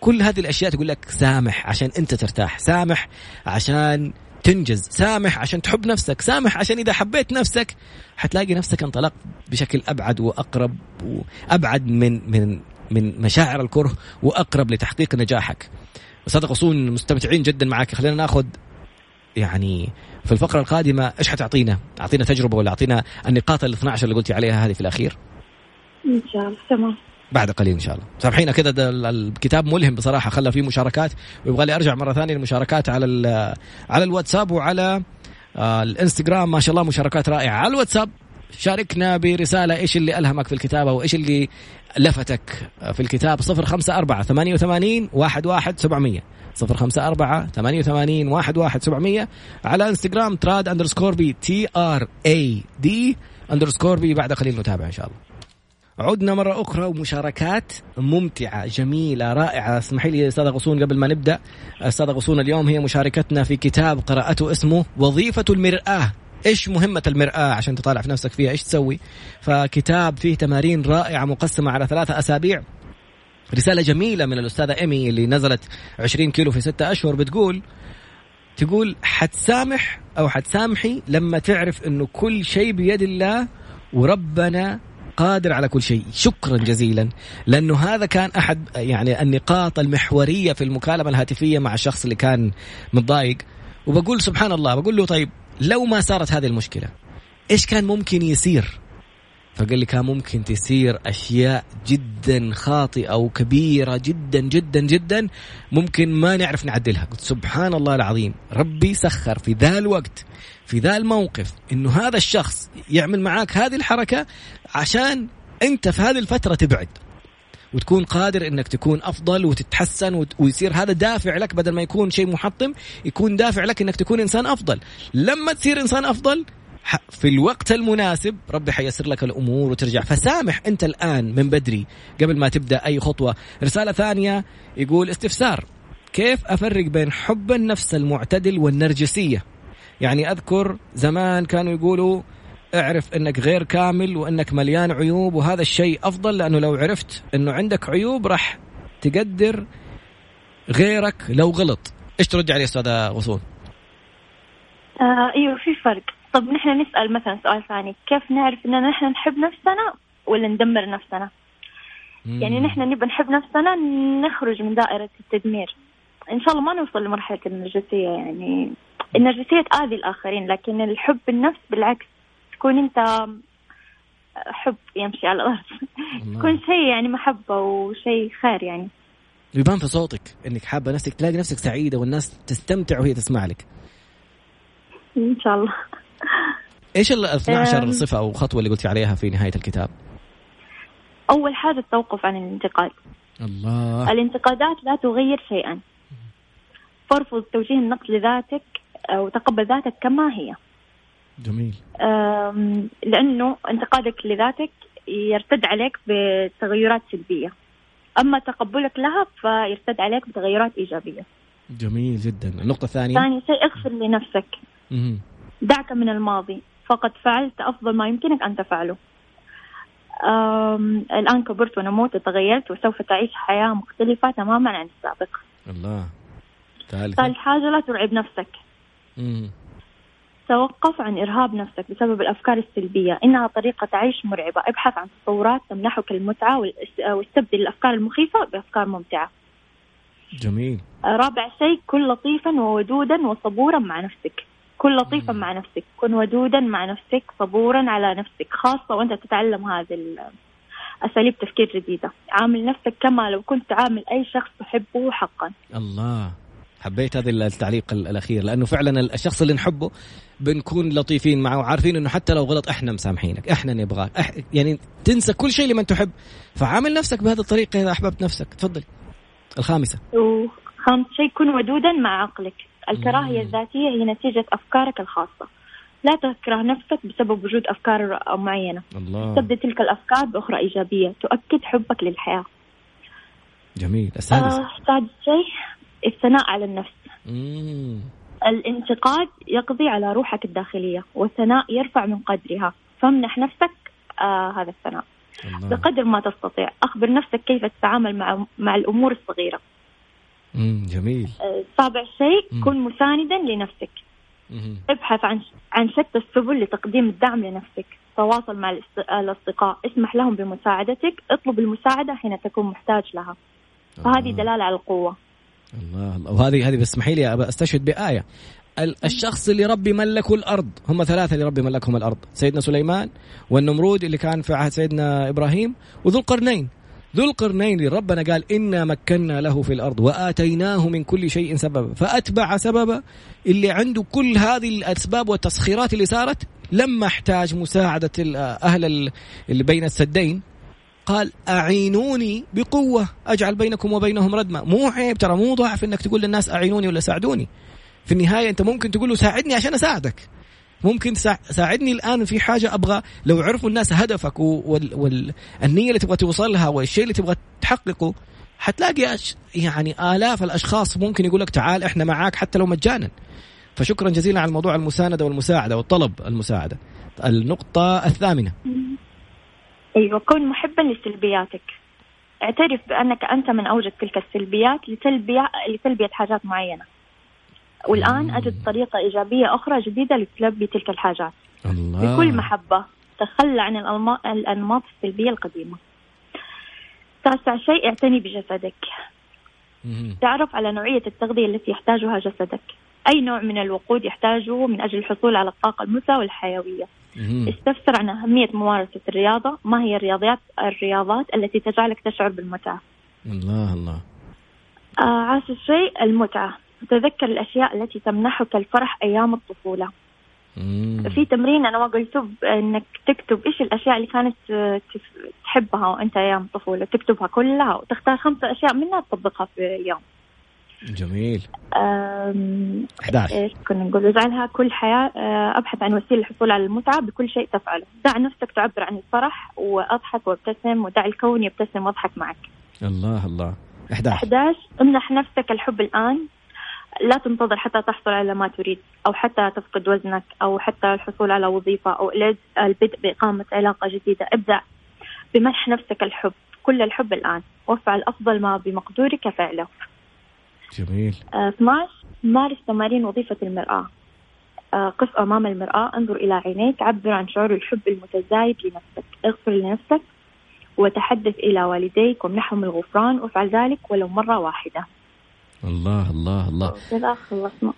كل هذه الأشياء تقول لك سامح عشان أنت ترتاح، سامح عشان تنجز، سامح عشان تحب نفسك، سامح عشان إذا حبيت نفسك حتلاقي نفسك انطلقت بشكل أبعد وأقرب، وأبعد من من من مشاعر الكره وأقرب لتحقيق نجاحك. صدق غصون مستمتعين جدا معك. خلينا ناخذ يعني في الفقرة القادمة إيش حتعطينا؟ أعطينا تجربة ولا أعطينا النقاط الاثنى عشر اللي قلتي عليها هذه في الأخير إن شاء الله. تمام، بعد قليل إن شاء الله. سامحينا كده، الكتاب ملهم بصراحة، خلى فيه مشاركات ويبغى لي أرجع مرة ثانية المشاركات على على الواتساب وعلى الانستغرام. ما شاء الله مشاركات رائعة. على الواتساب شاركنا برسالة إيش اللي ألهمك في الكتابة وإيش اللي لفتك في الكتاب. صفر خمسة أربعة ثمانية ثمانين واحد واحد سبعمية صفر خمسة أربعة ثمانية ثمانين واحد واحد سبعمية. على انستغرام تراد أندرسكور بي تي آر اي دي أندرسكور بي. بعد قليل نتابع إن شاء الله. عدنا مرة أخرى ومشاركات ممتعة جميلة رائعة. اسمحي لي أستاذ غصون قبل ما نبدأ. أستاذ غصون اليوم هي مشاركتنا في كتاب قرأته اسمه وظيفة المرآة، إيش مهمة المرآة عشان تطالع في نفسك فيها إيش تسوي. فكتاب فيه تمارين رائعة مقسمة على ثلاثة أسابيع. رسالة جميلة من الأستاذة إيمي اللي نزلت عشرين كيلو في ستة أشهر. بتقول تقول حتسامح أو حتسامحي لما تعرف أنه كل شيء بيد الله وربنا قادر على كل شيء. شكرا جزيلا، لأنه هذا كان أحد يعني النقاط المحورية في المكالمة الهاتفية مع الشخص اللي كان متضايق. وبقول سبحان الله، بقول له طيب لو ما صارت هذه المشكلة إيش كان ممكن يصير؟ فقال لي كان ممكن تصير أشياء جدا خاطئة وكبيرة جدا جدا جدا ممكن ما نعرف نعدلها. قلت سبحان الله العظيم، ربي سخر في ذا الوقت في ذا الموقف إنه هذا الشخص يعمل معاك هذه الحركة عشان أنت في هذه الفترة تبعد وتكون قادر إنك تكون أفضل وتتحسن، ويصير هذا دافع لك بدل ما يكون شيء محطم، يكون دافع لك إنك تكون إنسان أفضل. لما تصير إنسان أفضل في الوقت المناسب ربي حيسر لك الأمور وترجع. فسامح أنت الآن من بدري قبل ما تبدأ أي خطوة. رسالة ثانية يقول استفسار، كيف أفرق بين حب النفس المعتدل والنرجسية؟ يعني أذكر زمان كانوا يقولوا اعرف أنك غير كامل وأنك مليان عيوب، وهذا الشيء أفضل، لأنه لو عرفت أنه عندك عيوب راح تقدر غيرك لو غلط. إيش ترجع عليه أستاذة غصون؟ آه أيوه في فرق. طب نحن نسأل مثلا سؤال ثاني، كيف نعرف إننا نحن نحب نفسنا ولا ندمر نفسنا؟ مم. يعني نحن نبي نحب نفسنا نخرج من دائرة التدمير، إن شاء الله ما نوصل لمرحلة النرجسية، يعني النرجسية تآذي الآخرين، لكن الحب النفس بالعكس تكون أنت حب يمشي على الأرض تكون شيء يعني محبة وشيء خير. يعني يبان في صوتك إنك حابة نفسك، تلاقي نفسك سعيدة والناس تستمتع وهي تسمع لك إن شاء الله. إيش ال اثنا عشر صفة أو خطوة اللي قلتي عليها في نهاية الكتاب؟ أول حاجة التوقف عن الانتقاد. الله. الانتقادات لا تغير شيئا، فارفض توجيه النقد لذاتك وتقبل ذاتك كما هي. جميل. لأنه انتقادك لذاتك يرتد عليك بتغيرات سلبية، أما تقبلك لها فيرتد عليك بتغيرات إيجابية. جميل جدا. النقطة الثانية، ثاني شيء اغفر لنفسك، دعك من الماضي، فقد فعلت أفضل ما يمكنك أن تفعله. الآن كبرت ونموت وتغيرت وسوف تعيش حياة مختلفة تماما عن السابق. الله. ثالث حاجة لا ترعب نفسك. مم. توقف عن إرهاب نفسك بسبب الأفكار السلبية، إنها طريقة عيش مرعبة. ابحث عن تصورات تمنحك المتعة واستبدل الأفكار المخيفة بأفكار ممتعة. جميل. رابع شيء، كن لطيفا وودودا وصبورا مع نفسك. كن لطيفا مع نفسك، كن ودودا مع نفسك، صبورا على نفسك، خاصة وأنت تتعلم هذه أساليب تفكير جديدة. عامل نفسك كما لو كنت عامل أي شخص تحبه حقا. الله، حبيت هذا التعليق الأخير، لأنه فعلا الشخص اللي نحبه بنكون لطيفين معه وعارفين أنه حتى لو غلط إحنا مسامحينك، إحنا نبغاك، أح... يعني تنسى كل شيء لمن تحب، فعامل نفسك بهذه الطريقة إذا أحببت نفسك. تفضل. الخامسة، خامس شيء، كن ودودا مع عقلك. الكراهية الذاتية هي نتيجة أفكارك الخاصة، لا تكره نفسك بسبب وجود أفكار معينة. تبدأ تلك الأفكار بأخرى إيجابية تؤكد حبك للحياة. جميل. السادس، آه، سادس شيء، الثناء على النفس. مم. الانتقاد يقضي على روحك الداخلية والثناء يرفع من قدرها، فامنح نفسك آه هذا الثناء. الله. بقدر ما تستطيع أخبر نفسك كيف تتعامل مع مع الأمور الصغيرة. مم. جميل. سابع شيء، مم. كن مساندا لنفسك. مم. ابحث عن عن شتى السبل لتقديم الدعم لنفسك، تواصل مع الأصدقاء، اسمح لهم بمساعدتك، اطلب المساعدة حين تكون محتاج لها، فهذه آه. دلالة على القوة. الله الله. وهذه هذه بسمحي لي أبى استشهد بآية، الشخص اللي ربي ملكه الأرض، هم ثلاثة اللي ربي ملكهم الأرض، سيدنا سليمان والنمرود اللي كان في عهد سيدنا إبراهيم، وذو القرنين. ذو القرنين ربنا قال إنا مكنا له في الأرض وآتيناه من كل شيء سببا، فأتبع سببا. اللي عنده كل هذه الأسباب والتسخيرات اللي صارت لما احتاج مساعدة أهل اللي بين السدين قال أعينوني بقوة أجعل بينكم وبينهم ردمة. مو عيب ترى، مو ضعف إنك تقول للناس أعينوني ولا ساعدوني. في النهاية أنت ممكن تقول له ساعدني عشان أساعدك، ممكن ساعدني الآن في حاجة أبغى. لو عرفوا الناس هدفك والنية اللي تبغى توصلها والشيء اللي تبغى تحققه، حتلاقي يعني آلاف الأشخاص ممكن يقول لك تعال إحنا معاك حتى لو مجانا. فشكرا جزيلا على الموضوع، المساندة والمساعدة والطلب المساعدة. النقطة الثامنة، أيوة، كن محبا لسلبياتك. اعترف بأنك أنت من أوجد تلك السلبيات لتلبية لتلبية حاجات معينة، والآن أجد طريقة إيجابية أخرى جديدة لتلبي تلك الحاجات. الله. بكل محبة تخلى عن الأنماط السلبية القديمة. تاسع شيء، اعتني بجسدك. مم. تعرف على نوعية التغذية التي يحتاجها جسدك، أي نوع من الوقود يحتاجه من أجل الحصول على الطاقة المثلى والحيوية. مم. استفسر عن أهمية ممارسة الرياضة، ما هي الرياضات الرياضات التي تجعلك تشعر بالمتعة. الله الله. آه، عاشر شيء، المتعة. تذكر الأشياء التي تمنحك الفرح أيام الطفولة. مم. في تمرين أنا ما قلته، أنك تكتب إيش الأشياء اللي كانت تحبها وأنت أيام الطفولة، تكتبها كلها وتختار خمسة أشياء منها تطبقها في اليوم. جميل. إحداش كنا نقول اجعلها كل حياة، أبحث عن وسيلة الحصول على المتعة بكل شيء تفعله. دع نفسك تعبر عن الفرح وأضحك وابتسم، ودع الكون يبتسم وأضحك معك. الله الله. إحداش امنح نفسك الحب الآن، لا تنتظر حتى تحصل على ما تريد، أو حتى تفقد وزنك، أو حتى الحصول على وظيفة، أو البدء بإقامة علاقة جديدة. ابدأ بمنح نفسك الحب، كل الحب الآن، وافعل أفضل ما بمقدورك فعله. جميل. اثنا عشر مارس تمارين وظيفة المرآة. قف أمام المرآة، انظر إلى عينيك، عبر عن شعور الحب المتزايد لنفسك، اغفر لنفسك وتحدث إلى والديك وامنحهم الغفران، وافعل ذلك ولو مرة واحدة. الله الله الله خلصنا.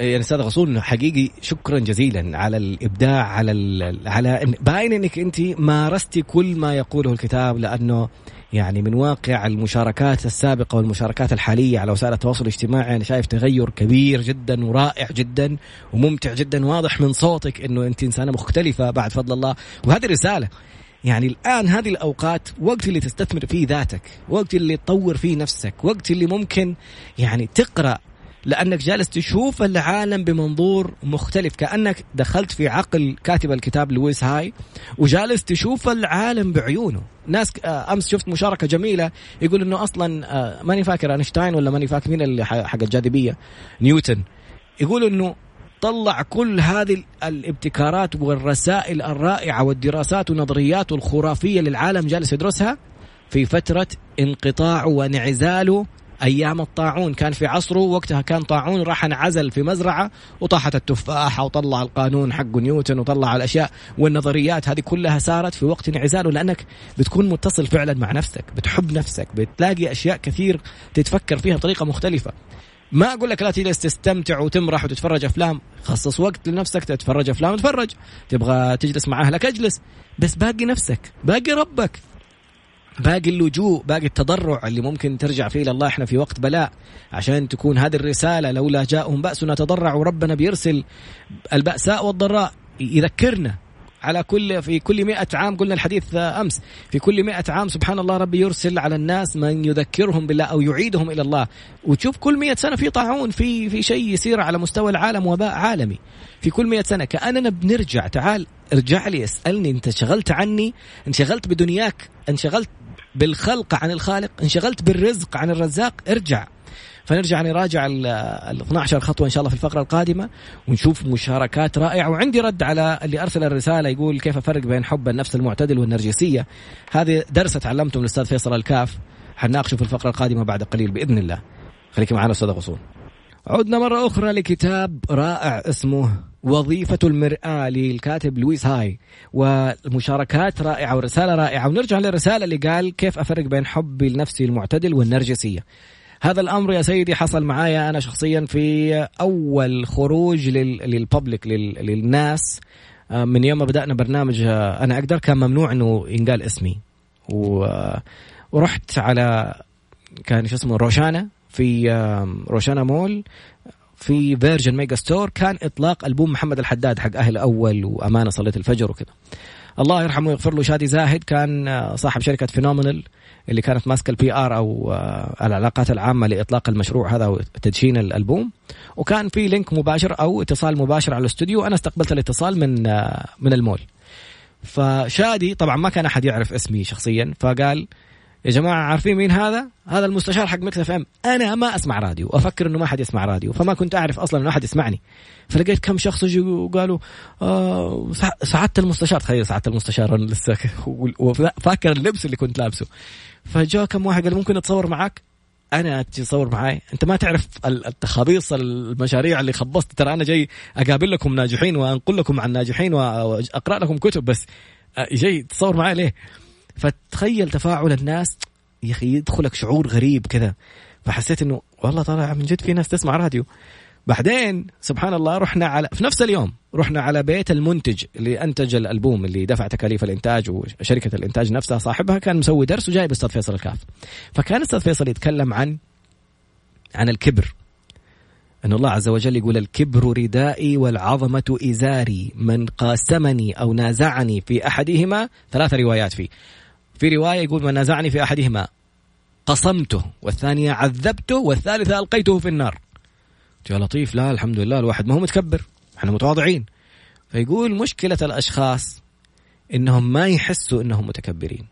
يا أستاذ غصون حقيقي شكرا جزيلا على الإبداع على ال... على باين إنك أنت مارستي كل ما يقوله الكتاب، لأنه يعني من واقع المشاركات السابقة والمشاركات الحالية على وسائل التواصل الاجتماعي أنا شايف تغير كبير جدا ورائع جدا وممتع جدا، واضح من صوتك إنه أنت إنسانة مختلفة بعد فضل الله. وهذه رسالة يعني الآن هذه الأوقات وقت اللي تستثمر فيه ذاتك، وقت اللي تطور فيه نفسك، وقت اللي ممكن يعني تقرأ لأنك جالس تشوف العالم بمنظور مختلف، كأنك دخلت في عقل كاتب الكتاب لويس هاي وجالس تشوف العالم بعيونه. ناس أمس شفت مشاركة جميلة يقول إنه أصلا ماني فاكر أينشتاين ولا ماني فاكر مين اللي حق الجاذبية نيوتن، يقول إنه طلع كل هذه الابتكارات والرسائل الرائعة والدراسات والنظريات الخرافية للعالم جالس يدرسها في فترة انقطاعه وانعزاله أيام الطاعون. كان في عصره وقتها كان طاعون راح انعزل في مزرعة وطاحت التفاحة وطلع القانون حق نيوتن وطلع الأشياء والنظريات هذه كلها سارت في وقت انعزاله، لأنك بتكون متصل فعلا مع نفسك، بتحب نفسك، بتلاقي أشياء كثير تتفكر فيها بطريقة مختلفة. ما أقول لك لا تجلس تستمتع وتمرح وتتفرج أفلام، خصص وقت لنفسك تتفرج أفلام وتفرج، تبغى تجلس مع أهلك أجلس، بس باقي نفسك، باقي ربك، باقي اللجوء، باقي التضرع اللي ممكن ترجع فيه لله. احنا في وقت بلاء، عشان تكون هذه الرسالة لولا جاءهم بأسنا تضرعوا، ربنا بيرسل البأساء والضراء يذكرنا على كل في كل مئة عام، قلنا الحديث أمس، في كل مئة عام سبحان الله ربي يرسل على الناس من يذكرهم بالله أو يعيدهم إلى الله. وتشوف كل مئة سنة في طاعون، في في شيء يصير على مستوى العالم، وباء عالمي في كل مئة سنة. كأننا بنرجع، تعال ارجع لي اسألني، انت شغلت عني، انشغلت بدنياك، انشغلت بالخلق عن الخالق، انشغلت بالرزق عن الرزاق، ارجع. فنرجع نراجع ال اثنتي عشرة خطوة إن شاء الله في الفقرة القادمة، ونشوف مشاركات رائعة. وعندي رد على اللي أرسل الرسالة يقول كيف أفرق بين حب النفس المعتدل والنرجسية. هذا درس تعلمته من الأستاذ فيصل الكاف، حنناقشه في الفقرة القادمة بعد قليل بإذن الله. خليك معنا أستاذ غصون. عدنا مرة أخرى لكتاب رائع اسمه وظيفة المرآة للكاتب لويس هاي، والمشاركات رائعة ورسالة رائعة. ونرجع للرسالة اللي قال كيف أفرق بين حب النفس المعتدل والنرجسية. هذا الأمر يا سيدي حصل معايا أنا شخصيا في أول خروج للببليك للناس. من يوم ما بدأنا برنامج أنا أقدر كان ممنوع أنه ينقال اسمي، ورحت على كان شو اسمه روشانا، في روشانا مول في فيرجن ميجاستور، كان إطلاق ألبوم محمد الحداد حق أهل أول وأمانة صلاة الفجر وكذا، الله يرحمه ويغفر له شادي زاهد، كان صاحب شركة فينومينال اللي كانت ماسكة البي آر أو العلاقات العامة لإطلاق المشروع هذا وتدشين الألبوم. وكان في لينك مباشر أو اتصال مباشر على الاستوديو، أنا استقبلت الاتصال من من المول. فشادي طبعا ما كان أحد يعرف اسمي شخصيا، فقال يا جماعة عارفين مين هذا؟ هذا المستشار حق مكتب فهم. أنا ما أسمع راديو، أفكر إنه ما حد يسمع راديو، فما كنت أعرف أصلاً إنه أحد يسمعني. فلقيت كم شخص وقالوا آه سعادة المستشار، تخيل سعادة المستشار أنا لسه، وفاكر اللبس اللي كنت لابسه. فجاء كم واحد قال ممكن أتصور معك؟ أنا أتصور معاي؟ أنت ما تعرف التخبيص المشاريع اللي خبصت، ترى أنا جاي أقابل لكم ناجحين وأنقل لكم عن ناجحين وأقرأ لكم كتب، بس جاي تصور معاي ليه؟ فتخيل تفاعل الناس يا أخي، يدخلك شعور غريب كذا. فحسيت إنه والله طالع من جد في ناس تسمع راديو. بعدين سبحان الله رحنا على في نفس اليوم رحنا على بيت المنتج اللي أنتج الألبوم، اللي دفع تكاليف الإنتاج، وشركة الإنتاج نفسها صاحبها كان مسوي درس وجايب أستاذ فيصل الكاف. فكان أستاذ فيصل يتكلم عن عن الكبر، أن الله عز وجل يقول الكبر ردائي والعظمة إزاري، من قاسمني أو نازعني في أحدهما، ثلاث روايات فيه، في رواية يقول من نازعني في أحدهما قصمته، والثانية عذبته، والثالثة ألقيته في النار. يا لطيف، لا الحمد لله الواحد ما هو متكبر، احنا متواضعين. فيقول مشكلة الأشخاص إنهم ما يحسوا إنهم متكبرين.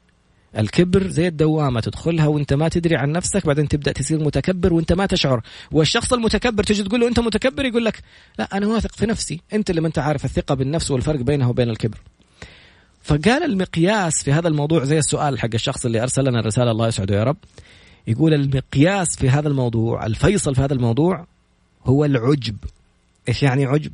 الكبر زي الدوامة تدخلها وانت ما تدري عن نفسك، بعدين تبدأ تصير متكبر وانت ما تشعر. والشخص المتكبر تجي تقول له انت متكبر، يقول لك لا أنا واثق في نفسي. انت اللي ما انت عارف الثقة بالنفس والفرق بينها وبين الكبر. فقال المقياس في هذا الموضوع زي السؤال حق الشخص اللي أرسل لنا الرسالة، الله يسعده يا رب، يقول المقياس في هذا الموضوع، الفيصل في هذا الموضوع، هو العجب. إيش يعني عجب؟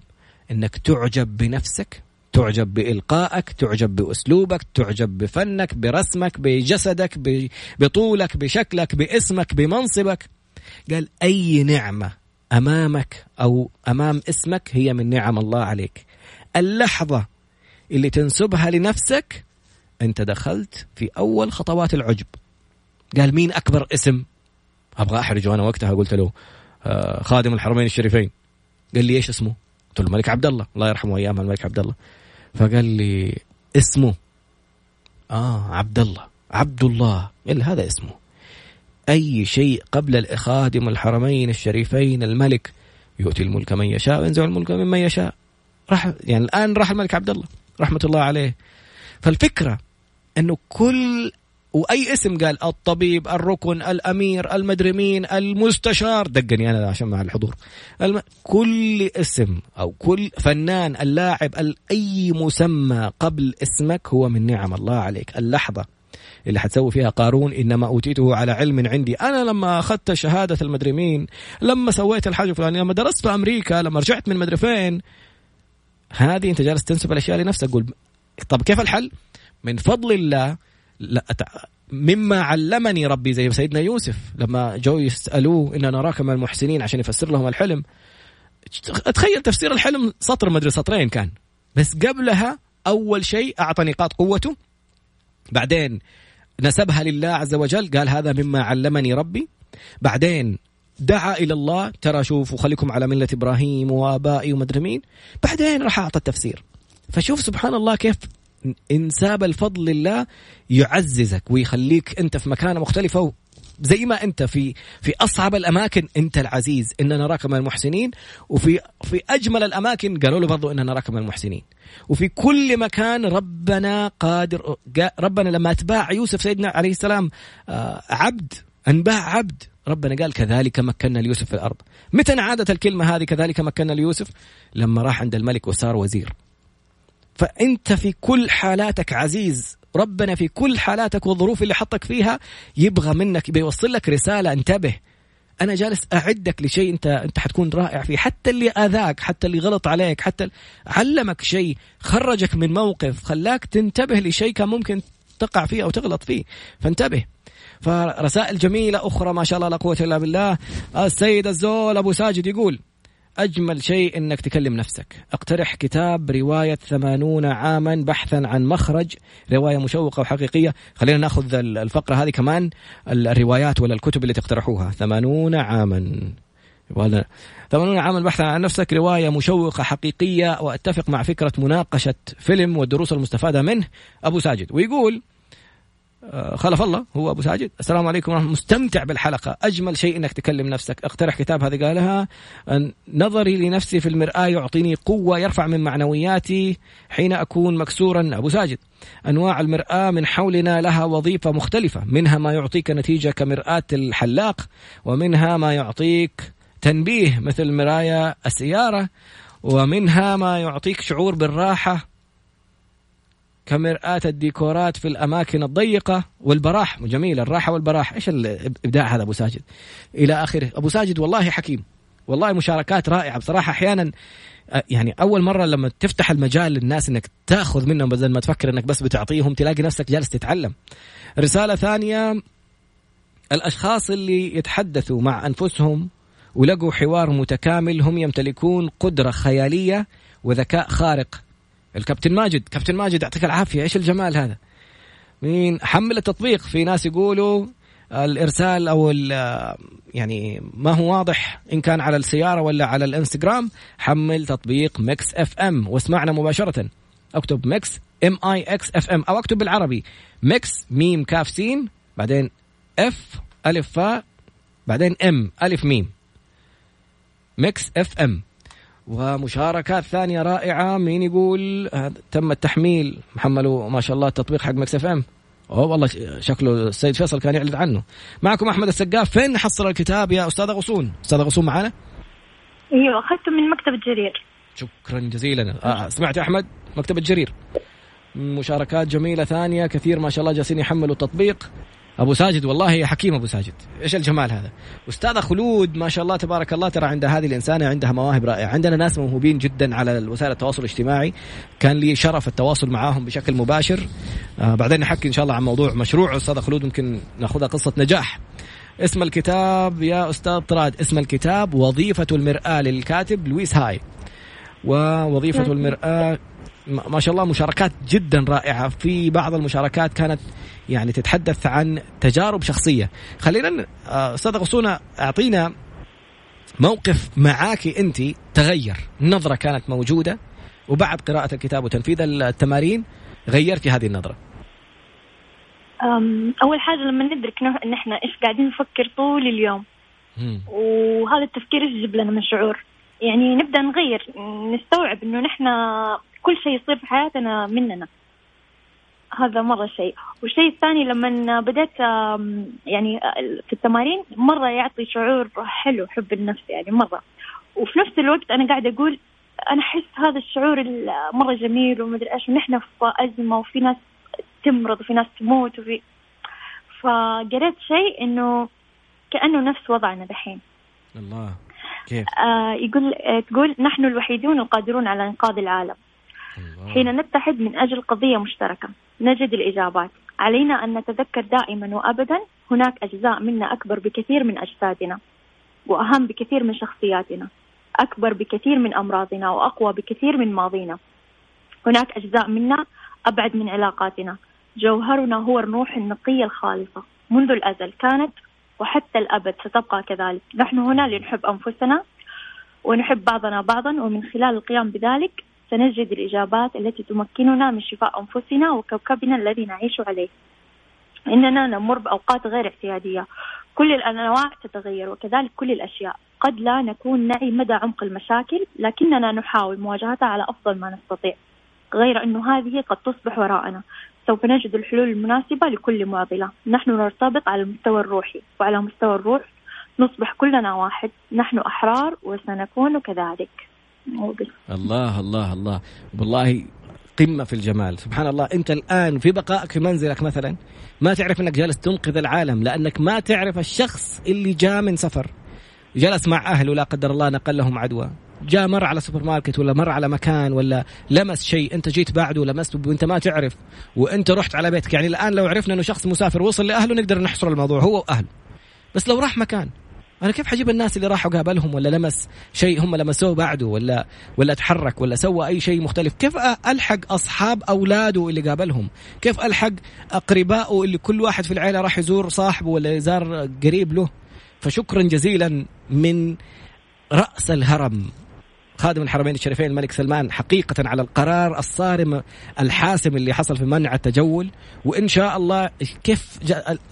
إنك تعجب بنفسك، تعجب بإلقائك، تعجب بأسلوبك، تعجب بفنك، برسمك، بجسدك، بطولك، بشكلك، باسمك، بمنصبك. قال أي نعمة أمامك أو أمام اسمك هي من نعم الله عليك. اللحظة اللي تنسبها لنفسك أنت دخلت في أول خطوات العجب. قال مين أكبر اسم أبغى أحرجه أنا وقتها؟ قلت له آه خادم الحرمين الشريفين. قال لي إيش اسمه؟ قلت له الملك عبد الله الله يرحمه أيامها الملك عبد الله. فقال لي اسمه آه عبد الله عبد الله قال هذا اسمه. أي شيء قبل الخادم الحرمين الشريفين الملك يؤتي الملك من يشاء وينزع الملك ممن يشاء. راح يعني الآن راح الملك عبد الله رحمة الله عليه. فالفكرة أنه كل وأي اسم قال الطبيب الركن الأمير المدري مين المستشار دقني أنا عشان مع الحضور الم... كل اسم أو كل فنان اللاعب أي مسمى قبل اسمك هو من نعم الله عليك. اللحظة اللي حتسوي فيها قارون إنما أوتيته على علم عندي، أنا لما أخذت شهادة المدري مين، لما سويت الحاجة فلانية، لما درست في أمريكا، لما رجعت من مدري فين، هذه أنت جالس تنسب الأشياء لنفسك. قول طب كيف الحل؟ من فضل الله مما علمني ربي، زي سيدنا يوسف لما جو يسألوه إن نراك من المحسنين عشان يفسر لهم الحلم. أتخيل تفسير الحلم سطر مدري سطرين كان، بس قبلها أول شيء أعطى نقاط قوته، بعدين نسبها لله عز وجل قال هذا مما علمني ربي، بعدين دعا إلى الله ترى شوف وخليكم على ملة إبراهيم وآبائي ومدرمين، بعدين راح أعطى التفسير. فشوف سبحان الله كيف انساب الفضل لله يعززك ويخليك أنت في مكانة مختلفة، زي ما أنت في في أصعب الأماكن أنت العزيز إن نراك من المحسنين، وفي في أجمل الأماكن قالوا له برضو إن نراك من المحسنين، وفي كل مكان ربنا قادر. ربنا لما أتباع يوسف سيدنا عليه السلام عبد أنباع عبد، ربنا قال كذلك مكنا ليوسف في الأرض. متى عادت الكلمة هذه كذلك مكنا ليوسف؟ لما راح عند الملك وصار وزير. فأنت في كل حالاتك عزيز، ربنا في كل حالاتك والظروف اللي حطك فيها يبغى منك بيوصل لك رسالة، انتبه أنا جالس أعدك لشيء أنت أنت حتكون رائع فيه، حتى اللي آذاك، حتى اللي غلط عليك، حتى علمك شيء، خرجك من موقف، خلاك تنتبه لشيء كان ممكن تقع فيه أو تغلط فيه، فانتبه. فرسائل جميلة أخرى ما شاء الله لا قوة إلا بالله. السيد الزول أبو ساجد يقول أجمل شيء أنك تكلم نفسك. اقترح كتاب رواية ثمانون عاما بحثا عن مخرج، رواية مشوقة وحقيقية. خلينا نأخذ الفقرة هذه كمان، الروايات ولا الكتب اللي تقترحوها. ثمانون عاما ولا ثمانون عاما بحثا عن نفسك، رواية مشوقة حقيقية. وأتفق مع فكرة مناقشة فيلم والدروس المستفادة منه. أبو ساجد ويقول خلف الله هو أبو ساجد السلام عليكم ورحمة الله، مستمتع بالحلقة. أجمل شيء أنك تكلم نفسك. اقترح كتاب، هذه قالها. نظري لنفسي في المرآة يعطيني قوة، يرفع من معنوياتي حين أكون مكسورا. أبو ساجد أنواع المرآة من حولنا لها وظيفة مختلفة، منها ما يعطيك نتيجة كمرآة الحلاق، ومنها ما يعطيك تنبيه مثل مراية السيارة، ومنها ما يعطيك شعور بالراحة كمرآة الديكورات في الأماكن الضيقة، والبراح جميل الراحة والبراح. إيش الإبداع هذا أبو ساجد إلى آخره. أبو ساجد والله حكيم، والله مشاركات رائعة بصراحة. أحيانا يعني أول مرة لما تفتح المجال للناس أنك تأخذ منهم بدل ما تفكر أنك بس بتعطيهم، تلاقي نفسك جالس تتعلم. رسالة ثانية، الأشخاص اللي يتحدثوا مع أنفسهم ولقوا حوار متكامل هم يمتلكون قدرة خيالية وذكاء خارق. الكابتن ماجد، كابتن ماجد يعطيك العافية، إيش الجمال هذا. مين حمل التطبيق؟ في ناس يقولوا الإرسال أو يعني ما هو واضح إن كان على السيارة ولا على الإنستغرام، حمل تطبيق ميكس اف ام واسمعنا مباشرة. اكتب ميكس ام اي اكس اف ام، أو اكتب بالعربي ميكس ميم كاف سين بعدين اف ألف فا بعدين ام ألف ميم، ميكس اف ام. ومشاركات ثانية رائعة، مين يقول تم التحميل، محملوا ما شاء الله التطبيق حق مكس اف ام. أوه والله شكله السيد فيصل كان يعلن عنه. معكم أحمد السقاف، فين حصل الكتاب يا أستاذة غصون؟ أستاذة غصون معنا؟ أيوة أخذته من مكتبة جرير. شكرا جزيلا. آه سمعت أحمد مكتبة جرير. مشاركات جميلة ثانية كثير ما شاء الله جالسين يحملوا التطبيق. أبو ساجد والله يا حكيم أبو ساجد، إيش الجمال هذا. أستاذة خلود ما شاء الله تبارك الله، ترى عند هذه الإنسانة عندها مواهب رائعة. عندنا ناس موهوبين جدا على وسائل التواصل الاجتماعي، كان لي شرف التواصل معاهم بشكل مباشر. آه بعدين نحكي إن شاء الله عن موضوع مشروع أستاذة خلود، ممكن نأخذها قصة نجاح. اسم الكتاب يا أستاذ طراد، اسم الكتاب وظيفة المرآة للكاتب لويس هاي. ووظيفة المرآة ما شاء الله مشاركات جدا رائعة، في بعض المشاركات كانت يعني تتحدث عن تجارب شخصية. خلينا أستاذ غصونة أعطينا موقف معاكي أنت تغير، النظرة كانت موجودة وبعد قراءة الكتاب وتنفيذ التمارين غيرتي هذه النظرة. أول حاجة لما ندرك أن إحنا إيش قاعدين نفكر طول اليوم، وهذا التفكير إيش يجيب لنا من شعور، يعني نبدأ نغير، نستوعب إنه نحن كل شيء يصير في حياتنا مننا، هذا مرة شيء. والشيء الثاني لما بدأت يعني في التمارين مرة يعطي شعور حلو، حب النفس يعني مرة، وفي نفس الوقت أنا قاعدة أقول أنا أحس هذا الشعور مرة جميل ومدري إيش، ونحن في أزمة وفي ناس تمرض وفي ناس تموت وفي، فقرأت شيء إنه كأنه نفس وضعنا دحين. الله كيف آه يقول آه تقول نحن الوحيدون القادرون على إنقاذ العالم. الله. حين نتحد من أجل قضية مشتركة نجد الإجابات. علينا أن نتذكر دائما وأبدا هناك أجزاء منا أكبر بكثير من أجسادنا، وأهم بكثير من شخصياتنا، أكبر بكثير من أمراضنا، وأقوى بكثير من ماضينا. هناك أجزاء منا أبعد من علاقاتنا. جوهرنا هو الروح النقية الخالصة، منذ الأزل كانت وحتى الأبد ستبقى كذلك. نحن هنا لنحب أنفسنا ونحب بعضنا بعضا، ومن خلال القيام بذلك سنجد الإجابات التي تمكننا من شفاء أنفسنا وكوكبنا الذي نعيش عليه. إننا نمر بأوقات غير اعتيادية، كل الأنواع تتغير وكذلك كل الأشياء. قد لا نكون نعي مدى عمق المشاكل، لكننا نحاول مواجهتها على أفضل ما نستطيع، غير أنه هذه قد تصبح وراءنا. سوف نجد الحلول المناسبة لكل معضلة. نحن نرتبط على المستوى الروحي، وعلى مستوى الروح نصبح كلنا واحد. نحن أحرار وسنكون كذلك. الله الله الله، والله قمة في الجمال. سبحان الله، أنت الآن في بقائك في منزلك مثلا ما تعرف أنك جالس تنقذ العالم، لأنك ما تعرف الشخص اللي جاء من سفر جلس مع أهله لا قدر الله نقلهم عدوى، جاء مر على سوبر ماركت ولا مر على مكان ولا لمس شيء، أنت جيت بعده ولمسته وأنت ما تعرف، وأنت رحت على بيتك. يعني الآن لو عرفنا أنه شخص مسافر وصل لأهله نقدر نحصر الموضوع هو وأهله، بس لو راح مكان أنا كيف حجيب الناس اللي راحوا قابلهم ولا لمس شيء هم لمسوه بعده ولا ولا تحرك ولا سوى أي شيء مختلف؟ كيف ألحق أصحاب أولاده اللي قابلهم؟ كيف ألحق أقربائه اللي كل واحد في العائلة راح يزور صاحبه ولا يزار قريب له؟ فشكرا جزيلا من رأس الهرم خادم الحرمين الشريفين الملك سلمان حقيقة على القرار الصارم الحاسم اللي حصل في منع التجول. وإن شاء الله كيف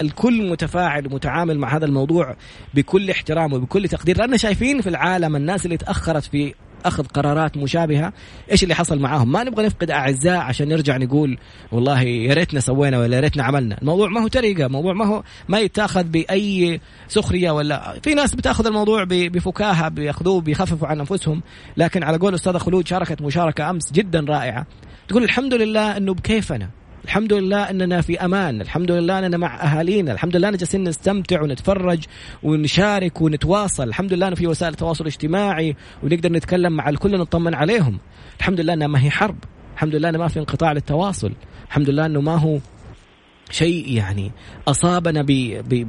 الكل متفاعل ومتعامل مع هذا الموضوع بكل احترام وبكل تقدير، لأننا شايفين في العالم الناس اللي تأخرت في أخذ قرارات مشابهة إيش اللي حصل معاهم. ما نبغى نفقد أعزاء عشان نرجع نقول والله يا ريتنا سوينا ولا يا ريتنا عملنا. الموضوع ما هو طريقة، موضوع ما هو ما يتأخذ بأي سخرية، ولا في ناس بتأخذ الموضوع بفكاهة بيأخذوه بيخففوا عن أنفسهم. لكن على قول أستاذ خلود شاركت مشاركة أمس جدا رائعة، تقول الحمد لله أنه بكيفنا، الحمد لله أننا في أمان، الحمد لله أننا مع أهالينا، الحمد لله أننا جالسين نستمتع ونتفرج ونشارك ونتواصل، الحمد لله أنه في وسائل التواصل الاجتماعي ونقدر نتكلم مع الكل نطمن عليهم، الحمد لله أنه ما هي حرب، الحمد لله أنه ما في انقطاع للتواصل، الحمد لله أنه ما هو شيء يعني أصابنا بي بي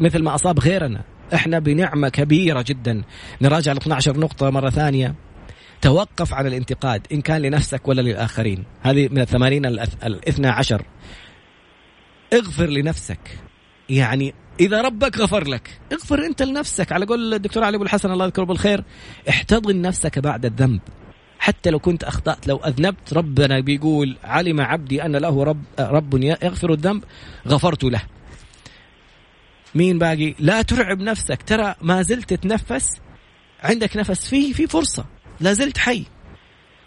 مثل ما أصاب غيرنا. إحنا بنعمة كبيرة جدا. نراجع ال اثنتي عشرة نقطة مرة ثانية. توقف عن الانتقاد إن كان لنفسك ولا للآخرين، هذه من الثمارين الاثنى عشر. اغفر لنفسك، يعني إذا ربك غفر لك اغفر أنت لنفسك. على قول الدكتور علي أبو الحسن الله يذكره بالخير، احتضن نفسك بعد الذنب، حتى لو كنت أخطأت لو أذنبت. ربنا بيقول علم عبدي أن له رب, رب يغفر الذنب غفرت له. مين باقي؟ لا ترعب نفسك، ترى ما زلت تتنفس، عندك نفس فيه في فرصة، لازلت حي.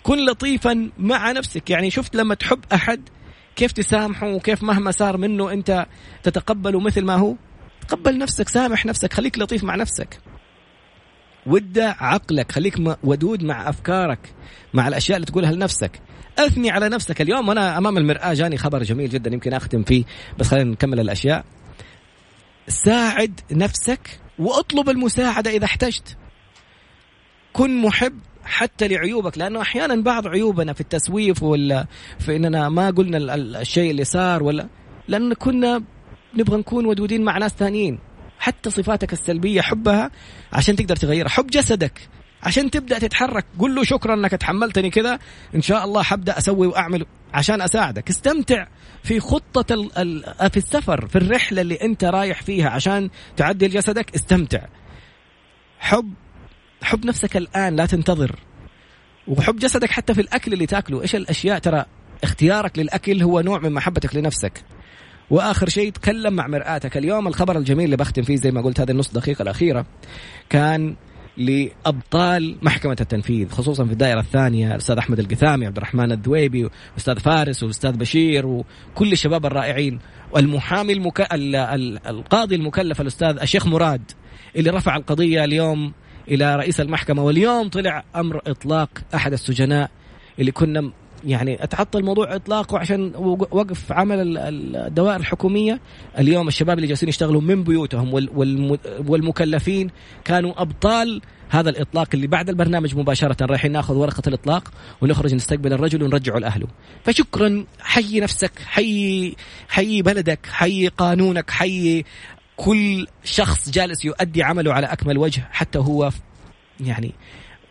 كن لطيفا مع نفسك، يعني شفت لما تحب أحد كيف تسامحه وكيف مهما صار منه أنت تتقبله مثل ما هو. تقبل نفسك، سامح نفسك، خليك لطيف مع نفسك، ودع عقلك، خليك ودود مع أفكارك، مع الأشياء اللي تقولها لنفسك، أثني على نفسك. اليوم أنا أمام المرآة جاني خبر جميل جدا يمكن أختم فيه، بس خلينا نكمل الأشياء. ساعد نفسك وأطلب المساعدة إذا احتجت. كن محب حتى لعيوبك، لأنه أحيانا بعض عيوبنا في التسويف ولا في إننا ما قلنا الشيء اللي صار، ولا لأن كنا نبغى نكون ودودين مع ناس ثانيين. حتى صفاتك السلبية حبها عشان تقدر تغيرها. حب جسدك عشان تبدأ تتحرك، قل له شكرا أنك تحملتني كذا، إن شاء الله حبدأ أسوي وأعمل عشان أساعدك. استمتع في خطة ال ال في السفر، في الرحلة اللي أنت رايح فيها عشان تعدل جسدك، استمتع. حب حب نفسك الآن، لا تنتظر. وحب جسدك حتى في الأكل اللي تأكله، إيش الأشياء، ترى اختيارك للأكل هو نوع من محبتك لنفسك. وآخر شيء تكلم مع مرآتك. اليوم الخبر الجميل اللي بختم فيه زي ما قلت هذه النص دقيقة الأخيرة كان لأبطال محكمة التنفيذ، خصوصا في الدائرة الثانية، الأستاذ أحمد القثامي، عبدالرحمن الدويبي، وأستاذ فارس، والأستاذ بشير، وكل الشباب الرائعين، والمحامي المك... القاضي المكلف الأستاذ الشيخ مراد اللي رفع القضية اليوم إلى رئيس المحكمة، واليوم طلع أمر إطلاق أحد السجناء اللي كنا يعني اتعطل الموضوع إطلاقه عشان وقف عمل الدوائر الحكومية. اليوم الشباب اللي جالسين يشتغلوا من بيوتهم والمكلفين كانوا أبطال هذا الإطلاق، اللي بعد البرنامج مباشرة رايحين ناخذ ورقة الإطلاق ونخرج نستقبل الرجل ونرجعه لأهله. فشكرا، حي نفسك، حي حي بلدك، حي قانونك، حي كل شخص جالس يؤدي عمله على أكمل وجه حتى هو يعني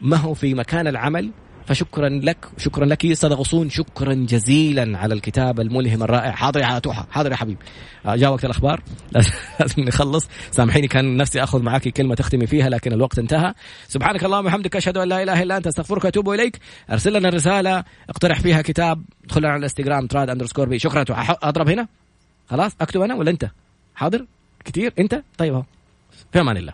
ما هو في مكان العمل. فشكرا لك، شكرا لك يا أستاذ غصون، شكرا جزيلا على الكتاب الملهم الرائع. حاضر يا توحة، حاضر يا حبيب، جاء وقت الأخبار لازم نخلص. سامحيني كان نفسي أخذ معاكي كلمة تختمي فيها لكن الوقت انتهى. سبحانك اللهم وبحمدك، أشهد أن لا إله إلا أنت، أستغفرك وأتوب إليك. أرسل لنا رسالة، اقترح فيها كتاب، ادخل على الانستغرام تراد أندرسكور بي. شكرا توحة، أضرب هنا خلاص، أكتب أنا ولا أنت؟ حاضر كتير أنت، طيب اهو، في أمان الله.